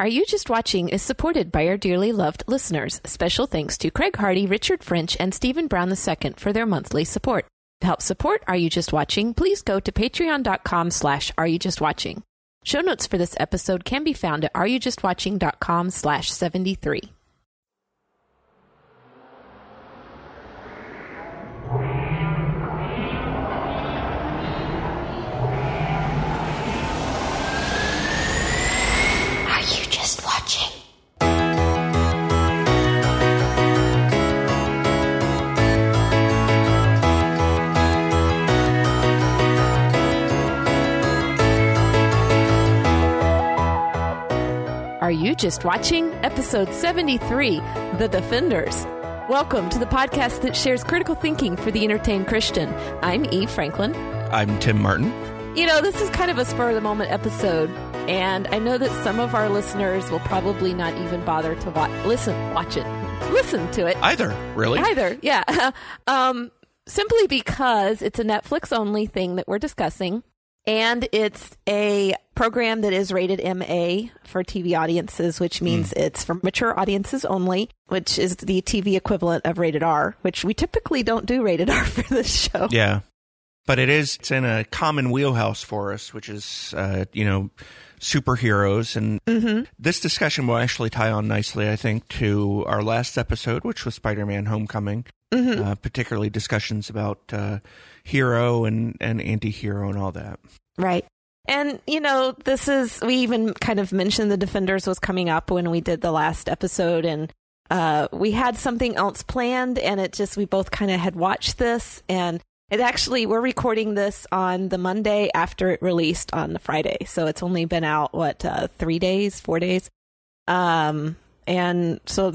Are You Just Watching is supported by our dearly loved listeners. Special thanks to Craig Hardy, Richard French, and Stephen Brown II for their monthly support. To help support Are You Just Watching, please go to patreon.com/areyouJustWatching. Show notes for this episode can be found at areyoujustwatching.com/73. Are You Just Watching? Episode 73, The Defenders. Welcome to the podcast that shares critical thinking for the entertained Christian. I'm Eve Franklin. I'm Tim Martin. You know, this is kind of a spur-of-the-moment episode, and I know that some of our listeners will probably not even bother to watch it. Either, really? Either, yeah. Simply because it's a Netflix-only thing that we're discussing. And it's a program that is rated MA for TV audiences, which means it's for mature audiences only, which is the TV equivalent of rated R, which we typically don't do rated R for this show. Yeah. But it's in a common wheelhouse for us, which is, superheroes. And this discussion will actually tie on nicely, I think, to our last episode, which was Spider-Man Homecoming. Particularly discussions about hero and anti-hero and all that. Right. And, we even kind of mentioned The Defenders was coming up when we did the last episode, and we had something else planned, and we both kind of had watched this, and we're recording this on the Monday after it released on the Friday. So it's only been out, 4 days? And so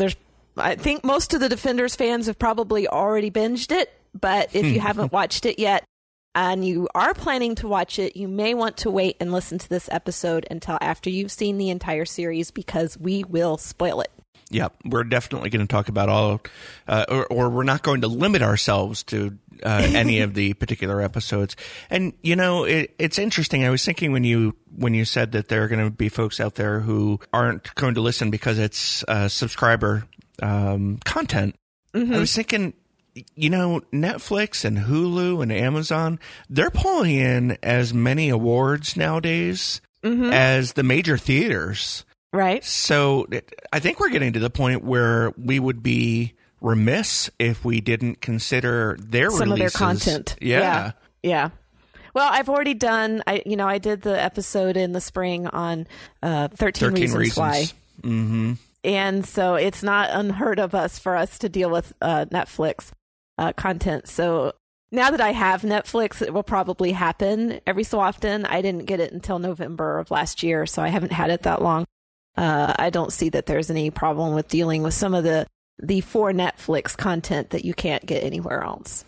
I think most of the Defenders fans have probably already binged it, but if you haven't watched it yet and you are planning to watch it, you may want to wait and listen to this episode until after you've seen the entire series, because we will spoil it. Yeah, we're definitely going to talk about or we're not going to limit ourselves to any of the particular episodes. And, it's interesting. I was thinking when you said that there are going to be folks out there who aren't going to listen because it's subscriber content. I was thinking, Netflix and Hulu and Amazon, they're pulling in as many awards nowadays as the major theaters. Right. So I think we're getting to the point where we would be remiss if we didn't consider some releases. Some of their content. Yeah. Well, I've already done, I did the episode in the spring on 13 Reasons Why. And so it's not unheard of for us to deal with Netflix content. So now that I have Netflix, it will probably happen every so often. I didn't get it until November of last year, so I haven't had it that long. I don't see that there's any problem with dealing with some of the for Netflix content that you can't get anywhere else.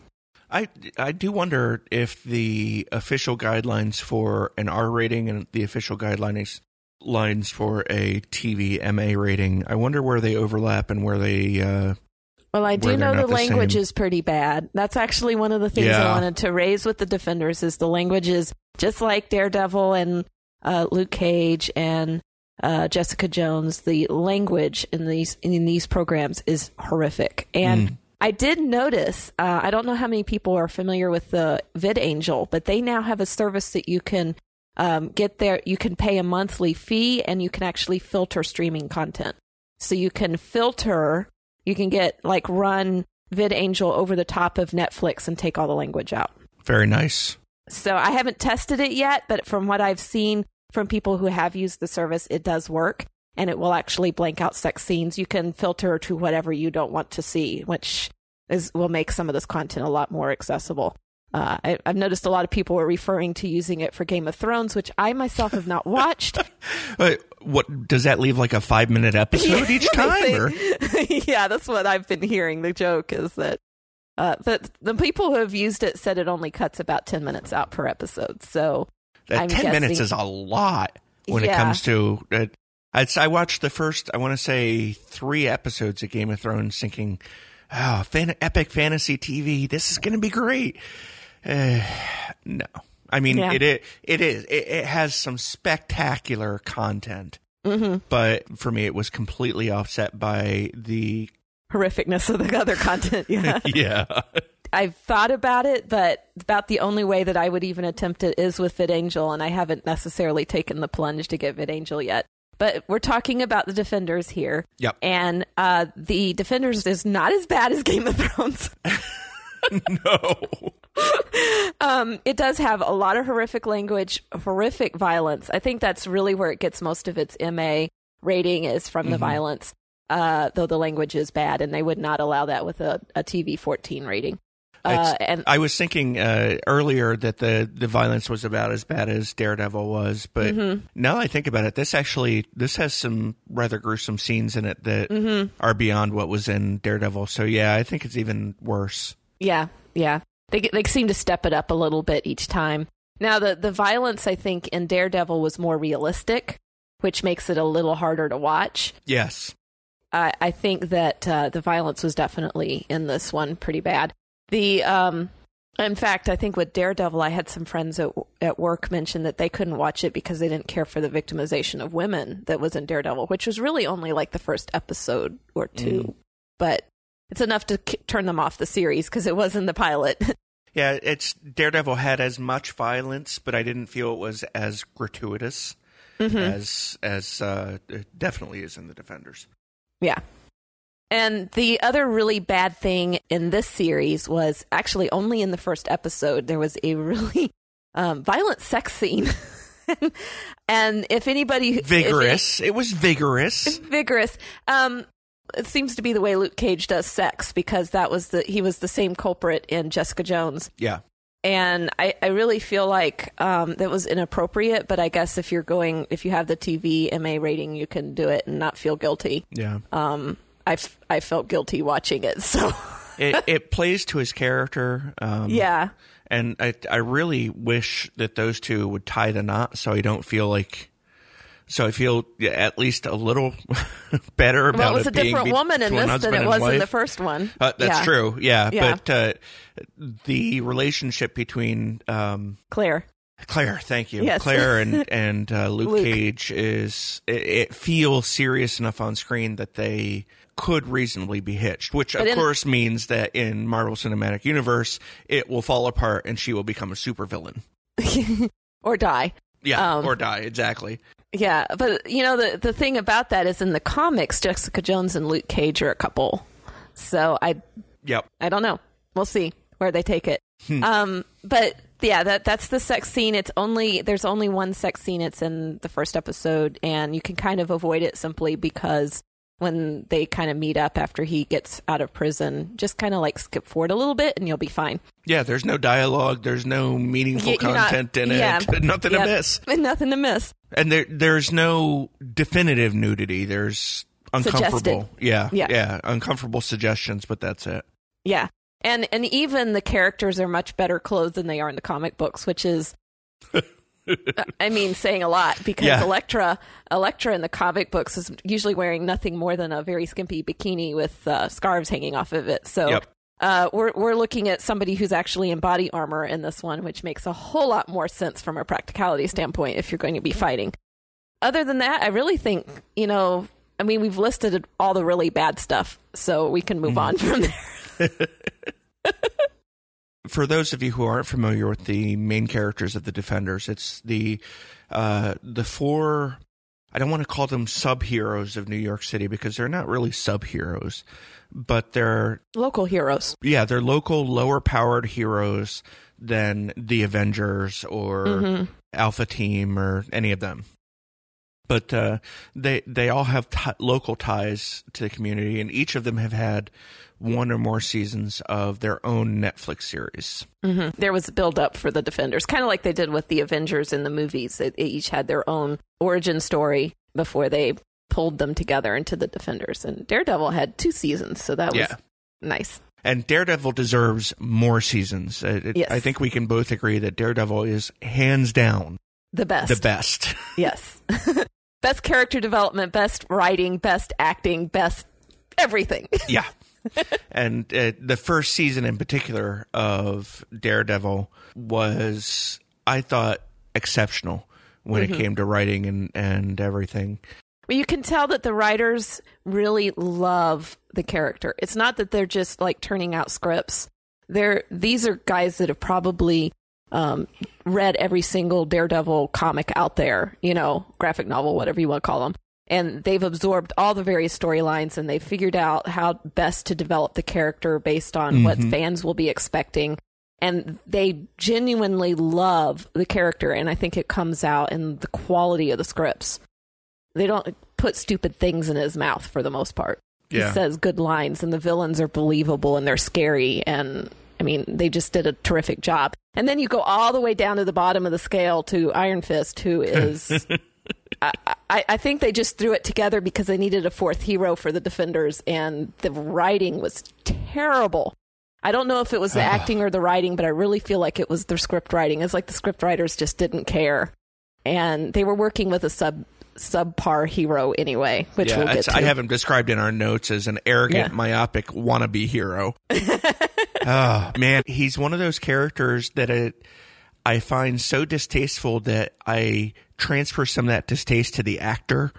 I do wonder if the official guidelines for an R rating and the official guidelines for a TV MA rating, I wonder where they overlap and where they well, I do know the language is pretty bad. That's actually one of the things I wanted to raise with The Defenders, is the language is just like Daredevil and Luke Cage and Jessica Jones. The language in these programs is horrific. And I did notice, I don't know how many people are familiar with the VidAngel, but they now have a service that you can get there. You can pay a monthly fee, and you can actually filter streaming content. So you can filter, you can get run VidAngel over the top of Netflix and take all the language out. Very nice. So I haven't tested it yet, but from what I've seen from people who have used the service, it does work, and it will actually blank out sex scenes. You can filter to whatever you don't want to see, which will make some of this content a lot more accessible. I've noticed a lot of people were referring to using it for Game of Thrones, which I myself have not watched. What does that leave, a 5-minute episode each time? Or? Yeah, that's what I've been hearing. The joke is that but the people who have used it said it only cuts about 10 minutes out per episode. So that I'm 10 guessing, minutes is a lot when it comes to I watched the first, 3 episodes of Game of Thrones thinking, oh, epic fantasy TV, this is going to be great. No. It is. It has some spectacular content. Mm-hmm. But for me, it was completely offset by the horrificness of the other content. Yeah. Yeah. I've thought about it, but about the only way that I would even attempt it is with VidAngel, and I haven't necessarily taken the plunge to get VidAngel yet. But we're talking about The Defenders here. Yep. And The Defenders is not as bad as Game of Thrones. No. It does have a lot of horrific language, horrific violence. I think that's really where it gets most of its MA rating is from the mm-hmm. violence, though the language is bad, and they would not allow that with a TV-14 rating. And I was thinking earlier that the violence was about as bad as Daredevil was, but mm-hmm. now I think about it, this has some rather gruesome scenes in it that mm-hmm. are beyond what was in Daredevil. So yeah, I think it's even worse. Yeah. They seem to step it up a little bit each time. Now, the violence, I think, in Daredevil was more realistic, which makes it a little harder to watch. Yes. I think that the violence was definitely in this one pretty bad. In fact, I think with Daredevil, I had some friends at work mention that they couldn't watch it because they didn't care for the victimization of women that was in Daredevil, which was really only like the first episode or two. Mm. But it's enough to turn them off the series because it was in the pilot. Yeah, Daredevil had as much violence, but I didn't feel it was as gratuitous mm-hmm. as it definitely is in The Defenders. Yeah. And the other really bad thing in this series was actually only in the first episode, there was a really violent sex scene. And if anybody... Vigorous. It was vigorous. Vigorous. It seems to be the way Luke Cage does sex, because he was the same culprit in Jessica Jones. Yeah. And I really feel like that was inappropriate, but I guess if you have the TV MA rating, you can do it and not feel guilty. Yeah. I felt guilty watching it, so. it plays to his character. Yeah. And I really wish that those two would tie the knot so I feel at least a little better about it. Well, it was a different woman in this than it was in the first one. That's true. Yeah. But the relationship between Claire, thank you. Yes. Claire and Luke Cage is it feels serious enough on screen that they could reasonably be hitched, which of course means that in Marvel Cinematic Universe it will fall apart and she will become a supervillain or die. Yeah, or die, exactly. Yeah, but the thing about that is in the comics, Jessica Jones and Luke Cage are a couple. So I don't know. We'll see where they take it. But yeah, that's the sex scene. There's only one sex scene. It's in the first episode, and you can kind of avoid it simply because when they kind of meet up after he gets out of prison, just kind of like skip forward a little bit and you'll be fine. Yeah, there's no dialogue. There's no meaningful content in it. Nothing to miss. Nothing to miss. And there's no definitive nudity. There's uncomfortable. Yeah, uncomfortable suggestions, but that's it. Yeah. And even the characters are much better clothed than they are in the comic books, which is... I mean, saying a lot, because Elektra in the comic books is usually wearing nothing more than a very skimpy bikini with scarves hanging off of it. So we're looking at somebody who's actually in body armor in this one, which makes a whole lot more sense from a practicality standpoint if you're going to be fighting. Other than that, I really think, we've listed all the really bad stuff, so we can move on from there. For those of you who aren't familiar with the main characters of The Defenders, it's the four, I don't want to call them sub-heroes of New York City because they're not really sub-heroes, but they're... Local heroes. Yeah, they're local, lower-powered heroes than the Avengers or Alpha Team or any of them. But they all have local ties to the community, and each of them have had one or more seasons of their own Netflix series. Mm-hmm. There was a build-up for The Defenders, kind of like they did with the Avengers in the movies. They each had their own origin story before they pulled them together into The Defenders. And Daredevil had 2 seasons, so that was nice. And Daredevil deserves more seasons. Yes. I think we can both agree that Daredevil is hands down the best. Yes. Best character development, best writing, best acting, best everything. Yeah. And the first season in particular of Daredevil was, I thought, exceptional when it came to writing and everything. Well, you can tell that the writers really love the character. It's not that they're just like turning out scripts. These are guys that have probably read every single Daredevil comic out there, you know, graphic novel, whatever you want to call them. And they've absorbed all the various storylines, and they've figured out how best to develop the character based on what fans will be expecting. And they genuinely love the character, and I think it comes out in the quality of the scripts. They don't put stupid things in his mouth for the most part. Yeah. He says good lines, and the villains are believable, and they're scary, and I mean, they just did a terrific job. And then you go all the way down to the bottom of the scale to Iron Fist, who is... I think they just threw it together because they needed a fourth hero for the Defenders, and the writing was terrible. I don't know if it was the acting or the writing, but I really feel like it was their script writing. It's like the script writers just didn't care. And they were working with a subpar hero anyway, which we'll get to. I have him described in our notes as an arrogant, myopic, wannabe hero. Oh, man. He's one of those characters that I find so distasteful that I transfer some of that distaste to the actor.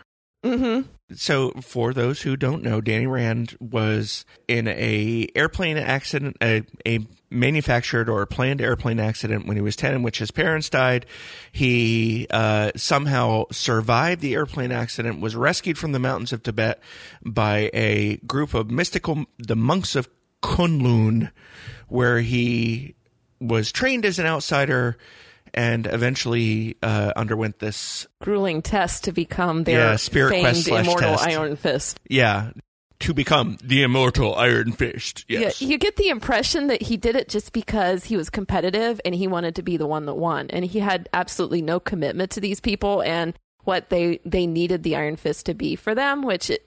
Mm-hmm. So for those who don't know, Danny Rand was in a airplane accident, a manufactured or planned airplane accident when he was 10, in which his parents died. He somehow survived the airplane accident, was rescued from the mountains of Tibet by a group of the monks of Kunlun, where he was trained as an outsider and eventually underwent this grueling test to become their spirit quest immortal test. Iron Fist. Yeah, to become the immortal Iron Fist. Yes. Yeah, you get the impression that he did it just because he was competitive and he wanted to be the one that won. And he had absolutely no commitment to these people and what they needed the Iron Fist to be for them, which it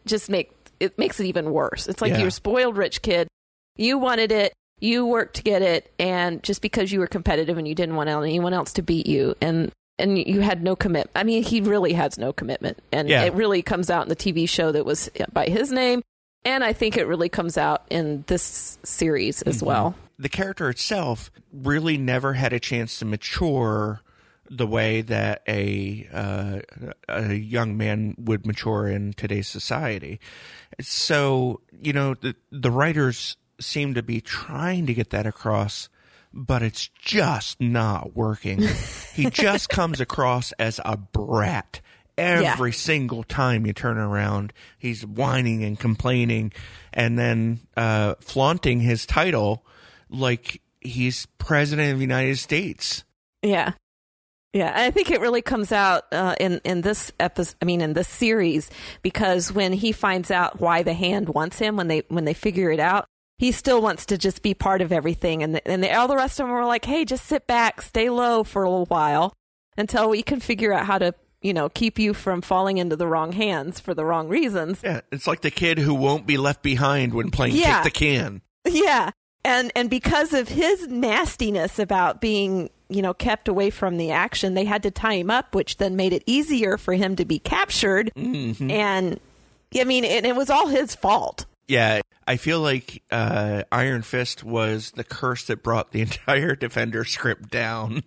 makes it even worse. It's like you're a spoiled rich kid. You wanted it. You worked to get it, and just because you were competitive and you didn't want anyone else to beat you, and you had no commitment. I mean, he really has no commitment, and it really comes out in the TV show that was by his name, and I think it really comes out in this series as well. The character itself really never had a chance to mature the way that a young man would mature in today's society. So, you know, the writers seem to be trying to get that across, but it's just not working. He just comes across as a brat every single time you turn around. He's whining and complaining and then flaunting his title like he's president of the United States. Yeah. Yeah, I think it really comes out in this episode. I mean, in this series, because when he finds out why the Hand wants him, when they figure it out, he still wants to just be part of everything. And all the rest of them were like, hey, just sit back, stay low for a little while until we can figure out how to, you know, keep you from falling into the wrong hands for the wrong reasons. Yeah, it's like the kid who won't be left behind when playing kick the can. Yeah, and because of his nastiness about being, you know, kept away from the action, they had to tie him up, which then made it easier for him to be captured. Mm-hmm. And, I mean, it was all his fault. Yeah, I feel like Iron Fist was the curse that brought the entire Defender script down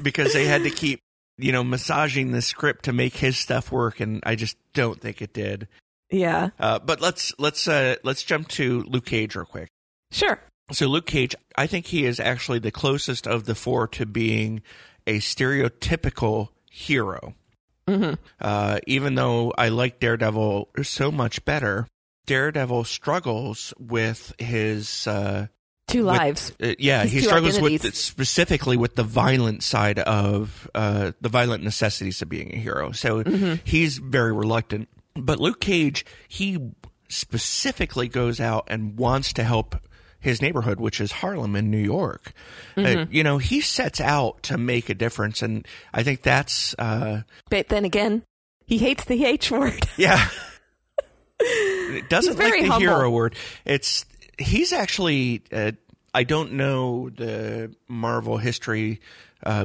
because they had to keep, you know, massaging the script to make his stuff work, and I just don't think it did. Yeah. But let's jump to Luke Cage real quick. Sure. So Luke Cage, I think he is actually the closest of the four to being a stereotypical hero. Mm-hmm. Even though I like Daredevil so much better. Daredevil struggles with his two lives. He struggles with specifically with the violent side of the violent necessities of being a hero. So he's very reluctant. But Luke Cage, he specifically goes out and wants to help his neighborhood, which is Harlem in New York. You know, he sets out to make a difference, and I think that's. But then again, he hates the H word. Yeah. It doesn't like the humble. Hero word. He's actually, I don't know the Marvel history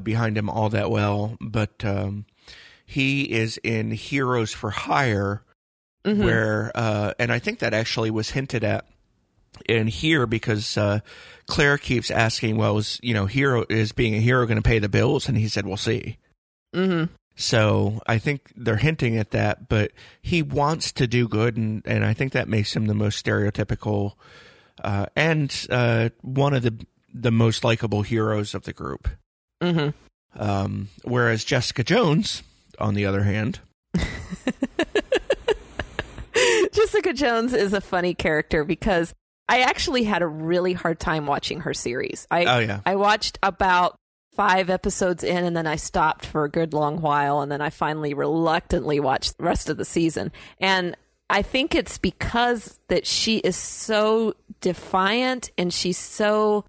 behind him all that well, but he is in Heroes for Hire, where, and I think that actually was hinted at in here because Claire keeps asking, well, is being a hero going to pay the bills? And he said, we'll see. So I think they're hinting at that, but he wants to do good, and I think that makes him the most stereotypical and one of the most likable heroes of the group. Mm-hmm. Whereas Jessica Jones, on the other hand... Jessica Jones is a funny character because I actually had a really hard time watching her series. I watched about 5 episodes in, and then I stopped for a good long while, and then I finally reluctantly watched the rest of the season. And I think it's because that she is so defiant, and she's so...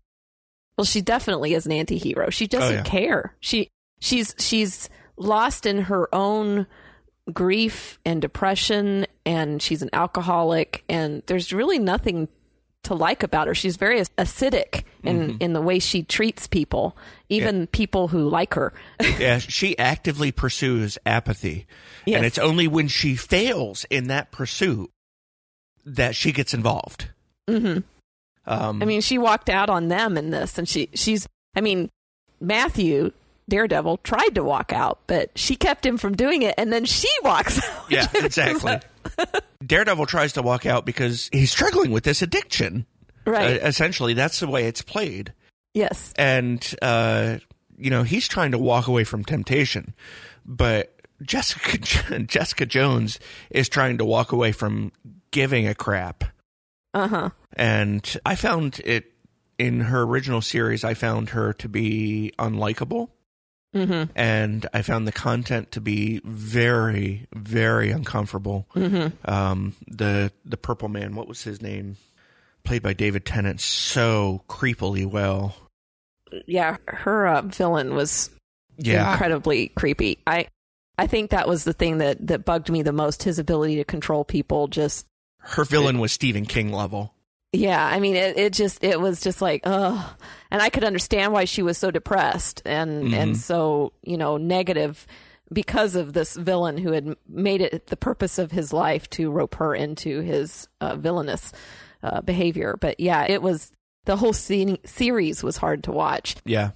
Well, she definitely is an anti-hero. She doesn't care. She's lost in her own grief and depression, and she's an alcoholic, and there's really nothing to like about her. She's very acidic in the way she treats people, even people who like her. Yeah, she actively pursues apathy. Yes. And it's only when she fails in that pursuit that she gets involved. Mm-hmm. I mean, she walked out on them in this, and she's Matthew, Daredevil, tried to walk out, but she kept him from doing it, and then she walks out. Yeah, exactly. Daredevil tries to walk out because he's struggling with this addiction. Right. Essentially, that's the way it's played. Yes. And, he's trying to walk away from temptation, but Jessica Jones is trying to walk away from giving a crap. Uh-huh. And I found it in her original series, I found her to be unlikable. Mm-hmm. And I found the content to be very, very uncomfortable. Mm-hmm. The Purple Man, what was his name? Played by David Tennant so creepily well. Yeah, her villain was incredibly creepy. I think that was the thing that bugged me the most, his ability to control people just... Her villain was Stephen King level. Yeah, I mean, it was just like, ugh. And I could understand why she was so depressed and so, negative because of this villain who had made it the purpose of his life to rope her into his villainous behavior. But yeah, it was, the whole series was hard to watch. Yeah.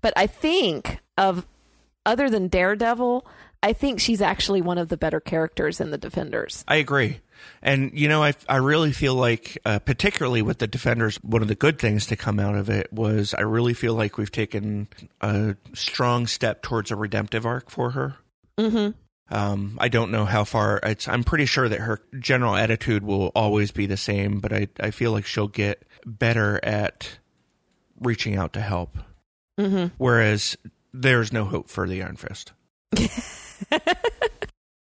But I think other than Daredevil, I think she's actually one of the better characters in The Defenders. I agree. And, I really feel like, particularly with The Defenders, one of the good things to come out of it was I really feel like we've taken a strong step towards a redemptive arc for her. Mm-hmm. I don't know how far. I'm pretty sure that her general attitude will always be the same, but I feel like she'll get better at reaching out to help. Mm-hmm. Whereas there's no hope for the Iron Fist.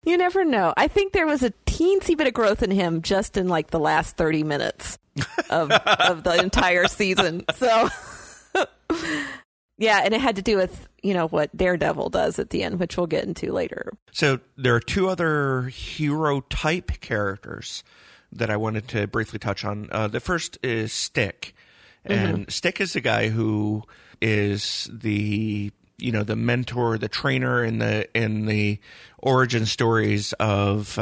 You never know. I think there was a teensy bit of growth in him just in like the last 30 minutes of the entire season. So, yeah, and it had to do with, what Daredevil does at the end, which we'll get into later. So there are 2 other hero-type characters that I wanted to briefly touch on. The first is Stick. And Stick is the guy who is the... the mentor, the trainer in the origin stories of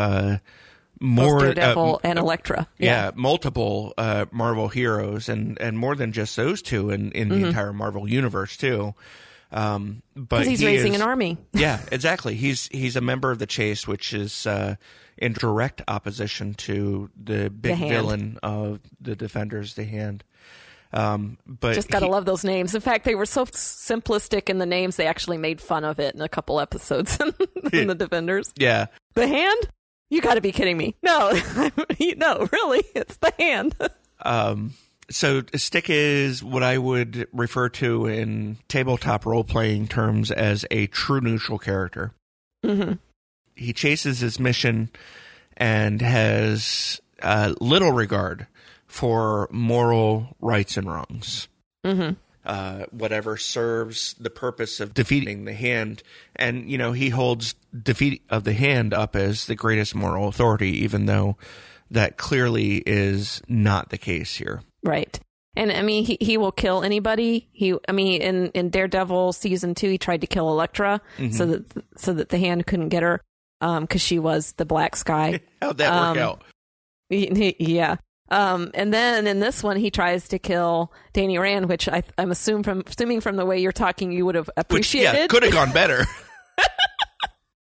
more Daredevil and Elektra. Yeah, multiple Marvel heroes and more than just those 2 in the entire Marvel universe too. But he's raising an army. Yeah, exactly. He's a member of the Chase, which is in direct opposition to the big villain of The Defenders, the Hand. But just gotta love those names. In fact, they were so simplistic in the names, they actually made fun of it in a couple episodes in The Defenders. Yeah. The Hand? You gotta be kidding me. No, really, it's the Hand. So Stick is what I would refer to in tabletop role-playing terms as a true neutral character. Mm-hmm. He chases his mission and has little regard for moral rights and wrongs. Mm-hmm. Whatever serves the purpose of defeating the Hand. And, he holds defeat of the Hand up as the greatest moral authority, even though that clearly is not the case here. Right. And, he will kill anybody. In Daredevil season 2, he tried to kill Elektra so that the Hand couldn't get her because she was the Black Sky. How'd that work out? Yeah. And then in this one, he tries to kill Danny Rand, which I'm assuming from the way you're talking, you would have appreciated. Which, could have gone better.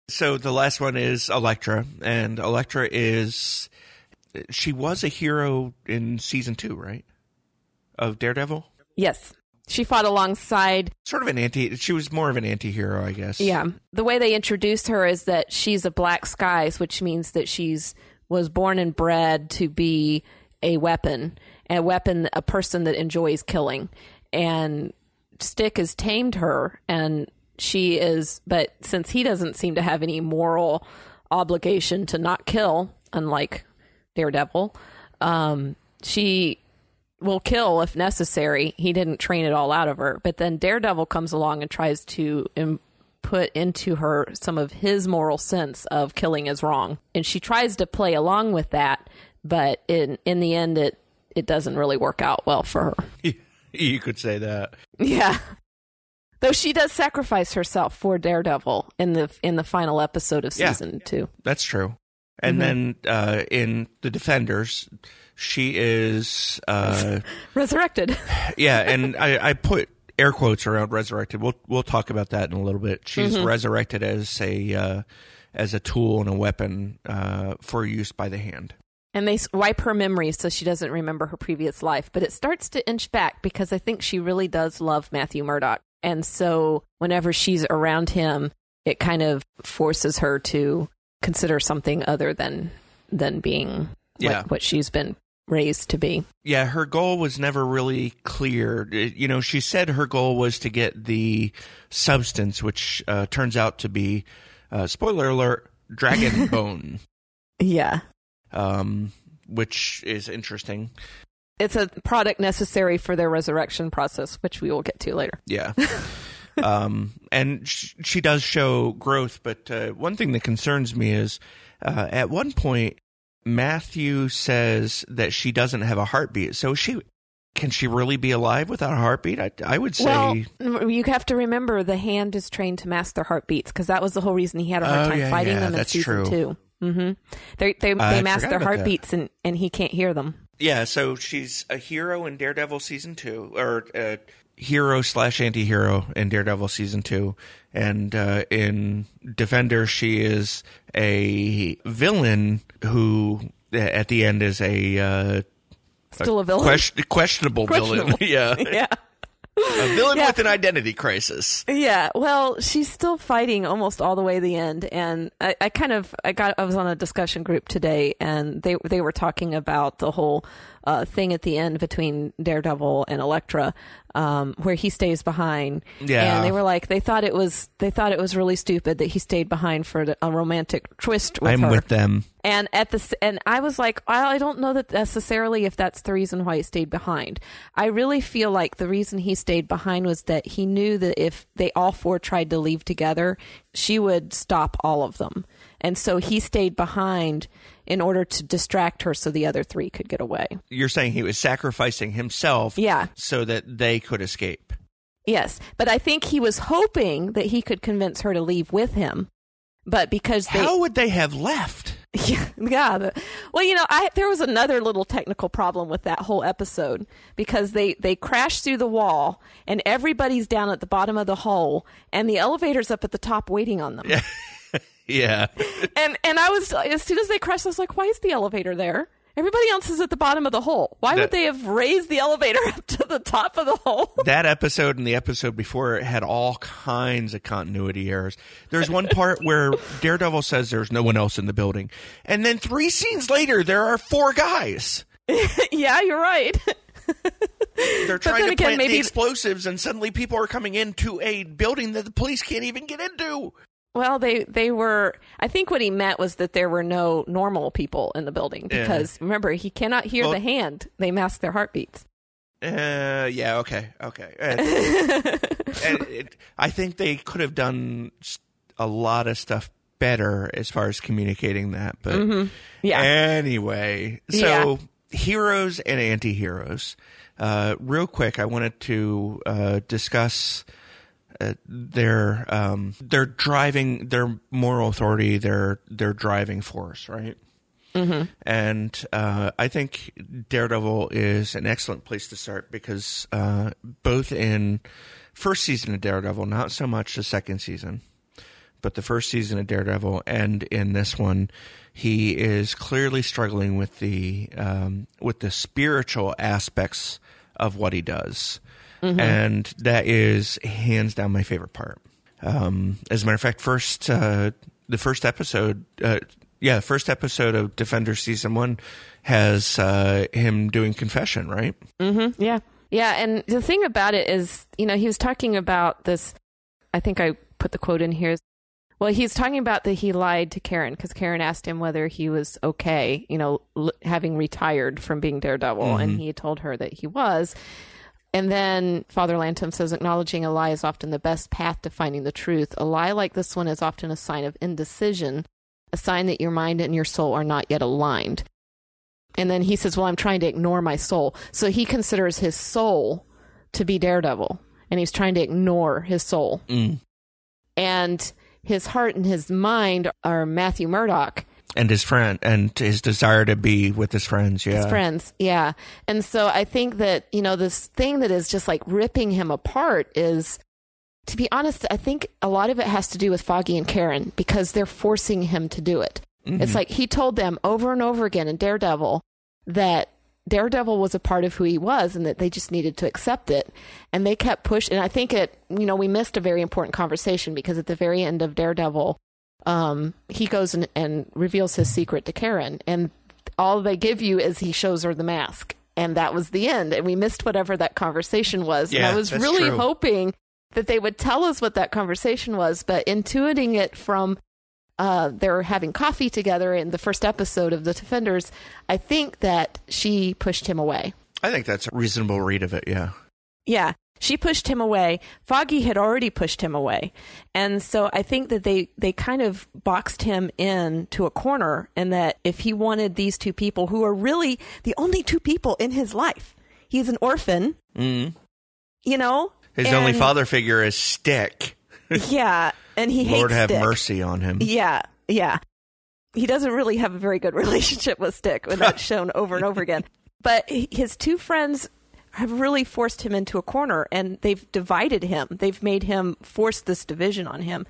So the last one is Elektra, and Elektra is, she was a hero in season 2, right? Of Daredevil? Yes. She fought alongside... She was more of an anti-hero, I guess. Yeah. The way they introduce her is that she's a Black Skies, which means that she's was born and bred to be a person that enjoys killing. And Stick has tamed her, and she is... But since he doesn't seem to have any moral obligation to not kill, unlike Daredevil, she... will kill if necessary. He didn't train it all out of her. But then Daredevil comes along and tries to put into her some of his moral sense of killing is wrong. And she tries to play along with that, but in the end, it doesn't really work out well for her. You could say that. Yeah. Though she does sacrifice herself for Daredevil in the final episode of season 2. That's true. And then in The Defenders... She is resurrected. Yeah, and I put air quotes around resurrected. We'll talk about that in a little bit. She's resurrected as a tool and a weapon for use by the Hand. And they wipe her memory so she doesn't remember her previous life. But it starts to inch back because I think she really does love Matthew Murdock, and so whenever she's around him, it kind of forces her to consider something other than being what she's been raised to be. Yeah, her goal was never really clear. You know, she said her goal was to get the substance, which turns out to be, spoiler alert, dragon bone. Yeah. Which is interesting. It's a product necessary for their resurrection process, which we will get to later. Yeah. And she does show growth, but one thing that concerns me is at one point, Matthew says that she doesn't have a heartbeat. So can she really be alive without a heartbeat? I would say... Well, you have to remember the Hand is trained to master heartbeats because that was the whole reason he had a hard time fighting them in season 2. Mm-hmm. They mask their heartbeats and he can't hear them. Yeah, so she's a hero in Daredevil season 2, or a hero/anti-hero in Daredevil season 2. And in Defender, she is a villain who at the end is a villain. Questionable villain. Yeah. A villain with an identity crisis. Yeah. Well, she's still fighting almost all the way to the end. And I was on a discussion group today, and they were talking about the whole thing at the end between Daredevil and Elektra, where he stays behind. Yeah. And they were like, they thought it was really stupid that he stayed behind for a romantic twist with her. I'm with them. And I was like, I don't know that necessarily if that's the reason why he stayed behind. I really feel like the reason he stayed behind was that he knew that if they all four tried to leave together, she would stop all of them. And so he stayed behind in order to distract her so the other three could get away. You're saying he was sacrificing himself so that they could escape. Yes, but I think he was hoping that he could convince her to leave with him. But because how would they have left? Well, you know, there was another little technical problem with that whole episode because they crash through the wall and everybody's down at the bottom of the hole and the elevator's up at the top waiting on them. Yeah. And I was, as soon as they crashed, I was like, why is the elevator there? Everybody else is at the bottom of the hole. Why would they have raised the elevator up to the top of the hole? That episode and the episode before it had all kinds of continuity errors. There's one part where Daredevil says there's no one else in the building. And then 3 scenes later, there are 4 guys. Yeah, you're right. They're trying to plant the explosives, and suddenly people are coming into a building that the police can't even get into. Well, they were, I think what he meant was that there were no normal people in the building because remember, he cannot hear the Hand. They mask their heartbeats. Okay. And I think they could have done a lot of stuff better as far as communicating that. But anyway, so heroes and anti-heroes. Real quick, I wanted to discuss... Their driving, their moral authority, their driving force, right? Mm-hmm. And I think Daredevil is an excellent place to start because both in first season of Daredevil, not so much the second season, but the first season of Daredevil and in this one, he is clearly struggling with the spiritual aspects of what he does. Mm-hmm. And that is hands down my favorite part. As a matter of fact, the first episode of Defenders season 1 has him doing confession, right? Mm-hmm. Yeah. Yeah. And the thing about it is, you know, he was talking about this. I think I put the quote in here. Well, he's talking about that he lied to Karen because Karen asked him whether he was okay, you know, having retired from being Daredevil. Mm-hmm. And he told her that he was. And then Father Lantham says, acknowledging a lie is often the best path to finding the truth. A lie like this one is often a sign of indecision, a sign that your mind and your soul are not yet aligned. And then he says, well, I'm trying to ignore my soul. So he considers his soul to be Daredevil, and he's trying to ignore his soul. Mm. And his heart and his mind are Matthew Murdock. And his friend, and his desire to be with his friends, yeah. His friends, yeah. And so I think that, you know, this thing that is just like ripping him apart is, to be honest, I think a lot of it has to do with Foggy and Karen because they're forcing him to do it. Mm-hmm. It's like he told them over and over again in Daredevil that Daredevil was a part of who he was and that they just needed to accept it. And they kept pushing. And I think it, you know, we missed a very important conversation because at the very end of Daredevil, he goes and reveals his secret to Karen, and all they give you is he shows her the mask, and that was the end. And we missed whatever that conversation was. Yeah, and I was really hoping that they would tell us what that conversation was, but intuiting it from they're having coffee together in the first episode of The Defenders, I think that she pushed him away. I think that's a reasonable read of it. Yeah. Yeah. She pushed him away. Foggy had already pushed him away. And so I think that they kind of boxed him in to a corner, and that if he wanted these two people who are really the only two people in his life, he's an orphan, you know, his only father figure is Stick. Yeah. And he hates Lord have Stick. Mercy on him. Yeah. Yeah. He doesn't really have a very good relationship with Stick, when that's shown over and over again. But his two friends have really forced him into a corner, and they've divided him. They've made him force this division on him.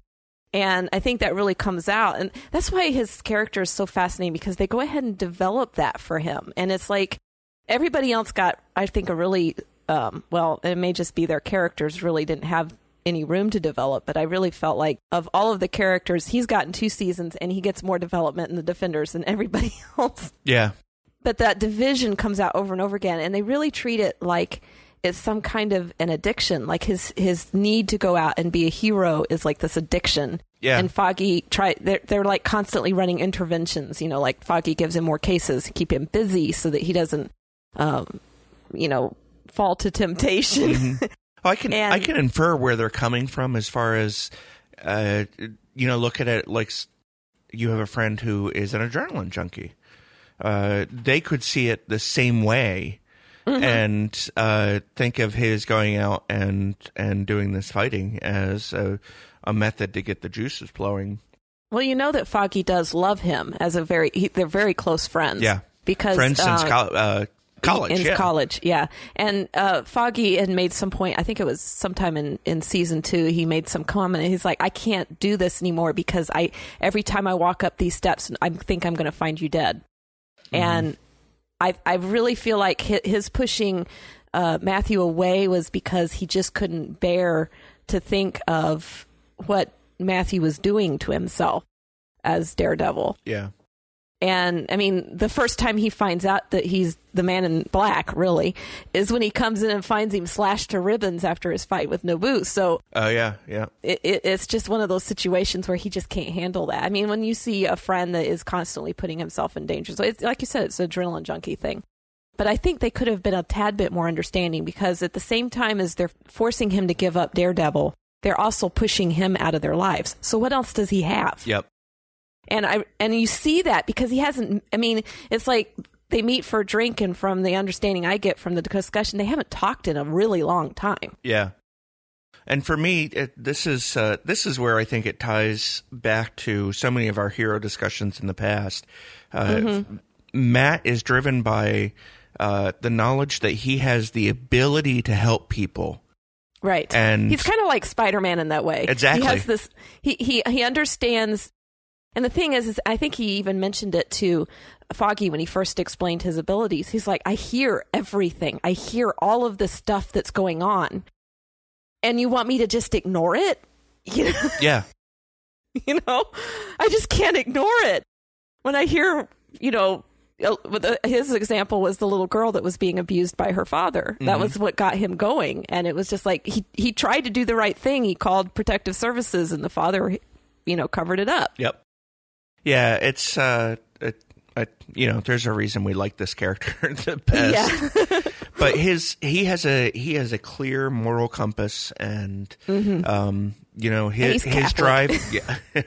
And I think that really comes out. And that's why his character is so fascinating, because they go ahead and develop that for him. And it's like everybody else got, I think, a really, well, it may just be their characters really didn't have any room to develop. But I really felt like of all of the characters, he's gotten 2 seasons and he gets more development in The Defenders than everybody else. Yeah. But that division comes out over and over again, and they really treat it like it's some kind of an addiction. Like his need to go out and be a hero is like this addiction. Yeah. And Foggy they're like constantly running interventions. You know, like Foggy gives him more cases to keep him busy so that he doesn't, you know, fall to temptation. Mm-hmm. Well, I can infer where they're coming from as far as, you know, look at it like you have a friend who is an adrenaline junkie. They could see it the same way, mm-hmm. and think of his going out and doing this fighting as a method to get the juices flowing. Well, you know that Foggy does love him as they're very close friends. Yeah, because friends since college. In college, yeah. And Foggy had made some point. I think it was sometime in season 2. He made some comment. He's like, "I can't do this anymore because every time I walk up these steps, I think I'm going to find you dead." And I really feel like his pushing Matthew away was because he just couldn't bear to think of what Matthew was doing to himself as Daredevil. Yeah. And I mean, the first time he finds out that he's the Man in Black, really, is when he comes in and finds him slashed to ribbons after his fight with Nobu. So, oh yeah, yeah. It's just one of those situations where he just can't handle that. I mean, when you see a friend that is constantly putting himself in danger, so it's, like you said, it's an adrenaline junkie thing. But I think they could have been a tad bit more understanding, because at the same time as they're forcing him to give up Daredevil, they're also pushing him out of their lives. So what else does he have? Yep. And you see that because he hasn't, I mean, it's like they meet for a drink, and from the understanding I get from the discussion, they haven't talked in a really long time. Yeah. And for me, this is where I think it ties back to so many of our hero discussions in the past. Mm-hmm. Matt is driven by the knowledge that he has the ability to help people. Right. And he's kind of like Spider-Man in that way. Exactly. He has this, he understands. And the thing is I think he even mentioned it to Foggy when he first explained his abilities. He's like, I hear everything. I hear all of this stuff that's going on. And you want me to just ignore it? You know? Yeah. You know, I just can't ignore it. When I hear, you know, his example was the little girl that was being abused by her father. Mm-hmm. That was what got him going. And it was just like, he tried to do the right thing. He called protective services and the father, you know, covered it up. Yep. Yeah, it's, you know, there's a reason we like this character the best. Yeah. But he has a clear moral compass, and mm-hmm. You know, his drive, yeah,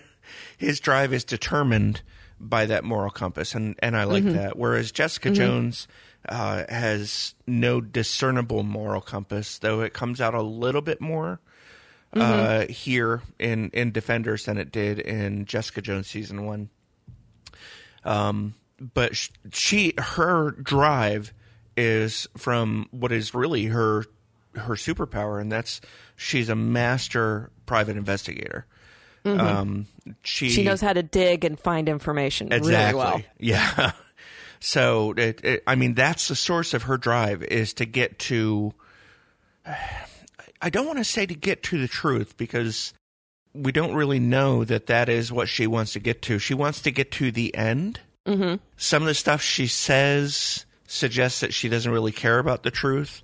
his drive is determined by that moral compass, and I like mm-hmm. that. Whereas Jessica mm-hmm. Jones has no discernible moral compass, though it comes out a little bit more mm-hmm. here in Defenders than it did in Jessica Jones season 1. But her drive is from what is really her superpower, and that's she's a master private investigator. Mm-hmm. She knows how to dig and find information exactly. really well. Yeah. So I mean, that's the source of her drive, is to get to. I don't want to say to get to the truth, because we don't really know that is what she wants to get to. She wants to get to the end. Mm-hmm. Some of the stuff she says suggests that she doesn't really care about the truth,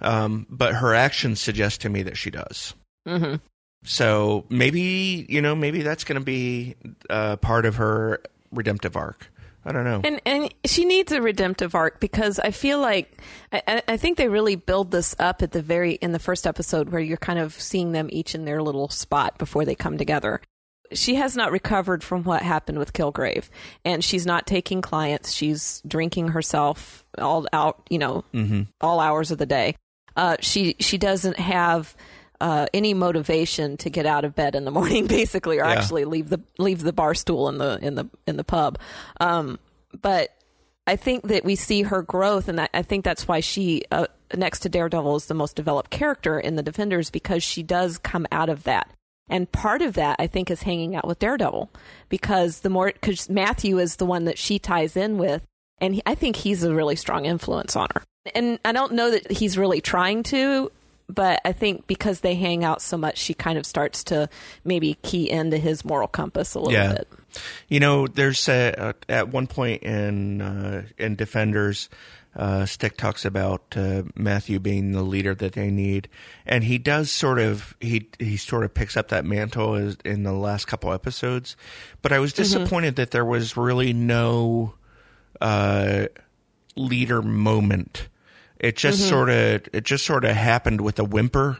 but her actions suggest to me that she does. Mm-hmm. So maybe that's going to be part of her redemptive arc. I don't know. And she needs a redemptive arc, because I feel like I think they really build this up at in the first episode, where you're kind of seeing them each in their little spot before they come together. She has not recovered from what happened with Kilgrave, and she's not taking clients. She's drinking herself all out, you know, mm-hmm. all hours of the day. She doesn't have any motivation to get out of bed in the morning, basically, or yeah. actually leave the bar stool in the pub. But I think that we see her growth, and I think that's why she, next to Daredevil, is the most developed character in the Defenders, because she does come out of that. And part of that, I think, is hanging out with Daredevil, because Matthew is the one that she ties in with, and I think he's a really strong influence on her. And I don't know that he's really trying to. But I think because they hang out so much, she kind of starts to maybe key into his moral compass a little yeah. bit. You know, there's at one point in Defenders, Stick talks about Matthew being the leader that they need, and he does sort of he sort of picks up that mantle in the last couple episodes. But I was disappointed mm-hmm. that there was really no leader moment. It just mm-hmm. sort of happened with a whimper,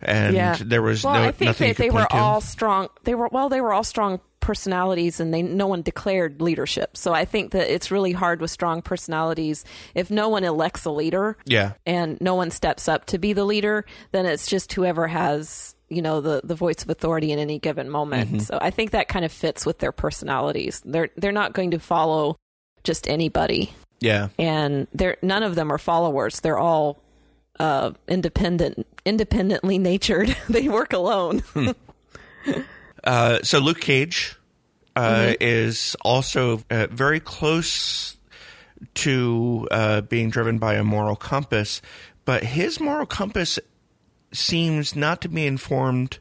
and yeah. there was no. I think nothing that they were all strong. They were all strong personalities, and no one declared leadership. So I think that it's really hard with strong personalities. If no one elects a leader, yeah. and no one steps up to be the leader, then it's just whoever has, you know, the voice of authority in any given moment. Mm-hmm. So I think that kind of fits with their personalities. They're not going to follow just anybody. Yeah, and none of them are followers. They're all independently natured. They work alone. So Luke Cage mm-hmm. is also very close to being driven by a moral compass, but his moral compass seems not to be informed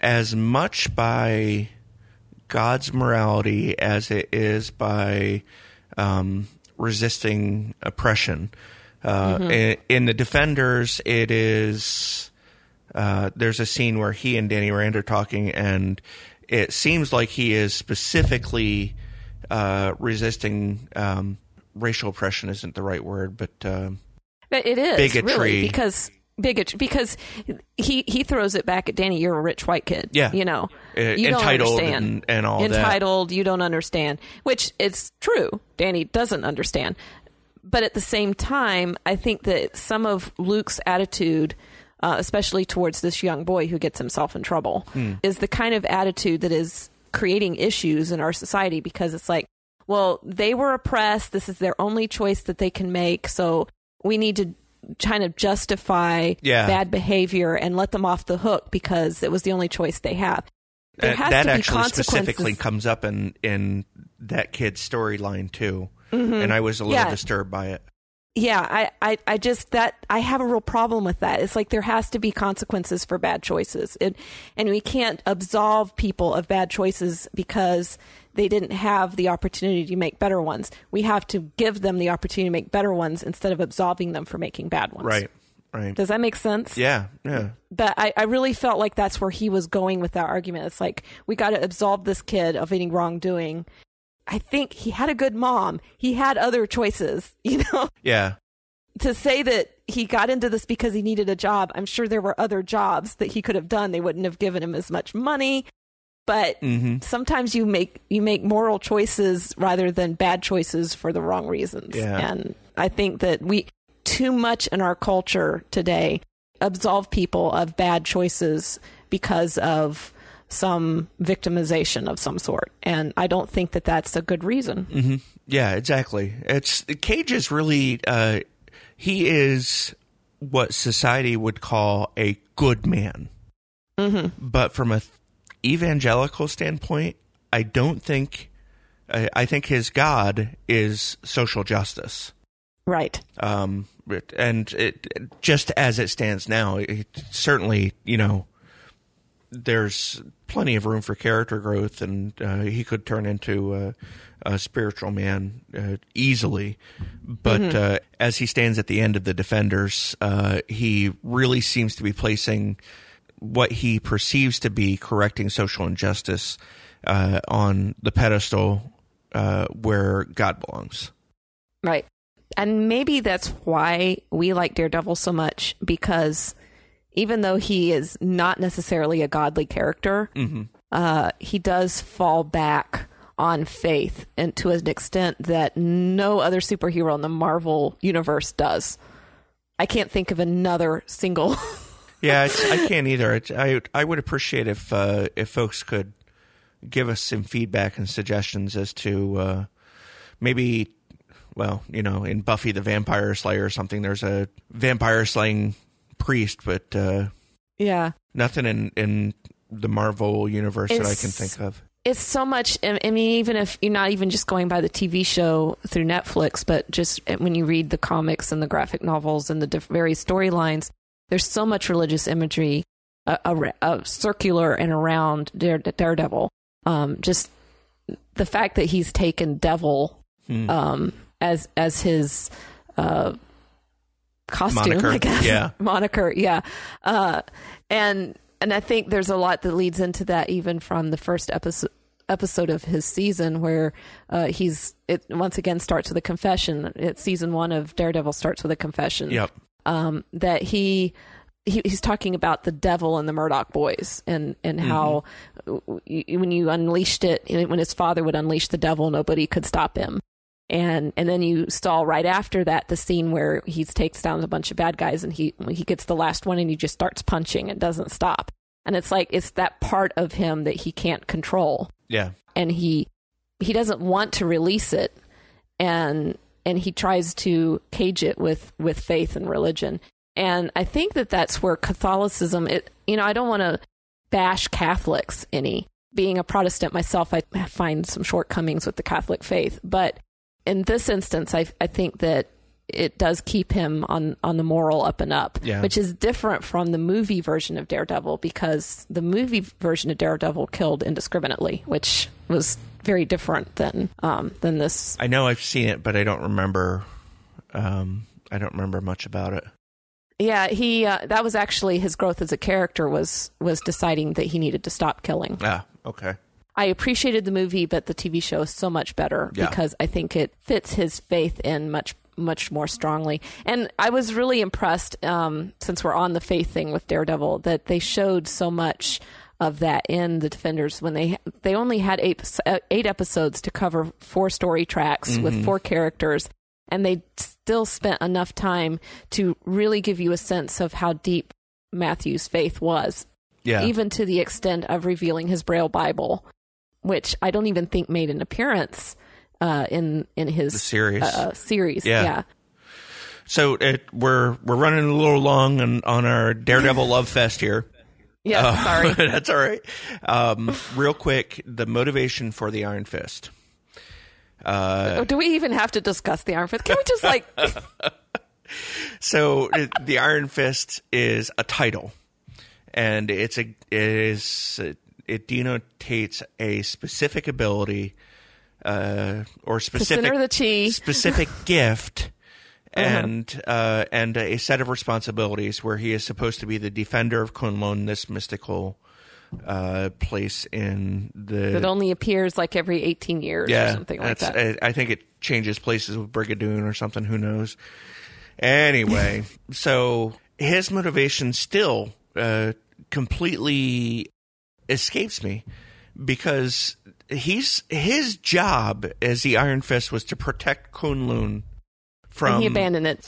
as much by God's morality as it is by resisting oppression. Mm-hmm. in the Defenders, it is there's a scene where he and Danny Rand are talking, and it seems like he is specifically resisting racial oppression isn't the right word, but it is bigotry, really, because he throws it back at Danny. You're a rich white kid. Yeah. You know, you entitled don't understand. And all entitled, that. Entitled, you don't understand, which it's true. Danny doesn't understand. But at the same time, I think that some of Luke's attitude, especially towards this young boy who gets himself in trouble, is the kind of attitude that is creating issues in our society, because it's like, well, they were oppressed. This is their only choice that they can make. So we need to trying to justify bad behavior and let them off the hook because it was the only choice they have. There has that to be actually specifically comes up in that kid's storyline too. Mm-hmm. And I was a little disturbed by it. Yeah, I just I have a real problem with that. It's like there has to be consequences for bad choices. And we can't absolve people of bad choices because they didn't have the opportunity to make better ones. We have to give them the opportunity to make better ones instead of absolving them for making bad ones. Right. Right. Does that make sense? Yeah. Yeah. But I really felt like that's where he was going with that argument. It's like, we got to absolve this kid of any wrongdoing. I think he had a good mom. He had other choices, you know? Yeah. To say that he got into this because he needed a job, I'm sure there were other jobs that he could have done. They wouldn't have given him as much money. But sometimes you make moral choices rather than bad choices for the wrong reasons. Yeah. And I think that we... too much in our culture today absolve people of bad choices because of some victimization of some sort. And I don't think that that's a good reason. Mm-hmm. Yeah, exactly. Cage is really, he is what society would call a good man. Mm-hmm. But from an evangelical standpoint, I don't think, I think his God is social justice. Right. And it, just as it stands now, it certainly, you know, there's plenty of room for character growth, and he could turn into a spiritual man easily. But as he stands at the end of The Defenders, he really seems to be placing what he perceives to be correcting social injustice on the pedestal where God belongs. Right. And maybe that's why we like Daredevil so much, because even though he is not necessarily a godly character, he does fall back on faith, and to an extent that no other superhero in the Marvel universe does. I can't think of another single. I can't either. I would appreciate if folks could give us some feedback and suggestions as to maybe... Well, you know, in Buffy the Vampire Slayer or something, there's a vampire slaying priest, but nothing in the Marvel universe that I can think of. It's so much. I mean, even if you're not even just going by the TV show through Netflix, but just when you read the comics and the graphic novels and the various storylines, there's so much religious imagery circular and around Daredevil. Just the fact that he's taken devil as his costume, moniker. I guess. Yeah. Moniker, yeah. And I think there's a lot that leads into that, even from the first episode of his season, where it once again starts with a confession. It's season 1 of Daredevil starts with a confession. Yep. That he's talking about the devil and the Murdoch boys, and how when you unleashed it, when his father would unleash the devil, nobody could stop him. And then you saw right after that the scene where he takes down a bunch of bad guys, and he gets the last one, and he just starts punching and doesn't stop. And it's like, it's that part of him that he can't control. Yeah. And he doesn't want to release it, and he tries to cage it with faith and religion. And I think that that's where Catholicism, I don't want to bash Catholics any. Being a Protestant myself, I find some shortcomings with the Catholic faith, but in this instance, I think that it does keep him on the moral up and up, which is different from the movie version of Daredevil, because the movie version of Daredevil killed indiscriminately, which was very different than this. I know I've seen it, but I don't remember. I don't remember much about it. Yeah, he that was actually his growth as a character was deciding that he needed to stop killing. Ah, okay. I appreciated the movie, but the TV show is so much better because I think it fits his faith in much, much more strongly. And I was really impressed, since we're on the faith thing with Daredevil, that they showed so much of that in The Defenders, when they only had eight episodes to cover 4 story tracks with 4 characters. And they still spent enough time to really give you a sense of how deep Matthew's faith was, even to the extent of revealing his Braille Bible, which I don't even think made an appearance in his series. Yeah. So we're running a little long on our Daredevil love fest here. Yeah, sorry. That's all right. Real quick, the motivation for the Iron Fist. Do we even have to discuss the Iron Fist? Can we just like... So the Iron Fist is a title, and it denotates a specific ability or specific gift and a set of responsibilities where he is supposed to be the defender of Kunlun, this mystical place in the... That only appears like every 18 years or something like that. I think it changes places with Brigadoon or something. Who knows? Anyway, so his motivation still completely escapes me, because his job as the Iron Fist was to protect Kunlun from the Hand.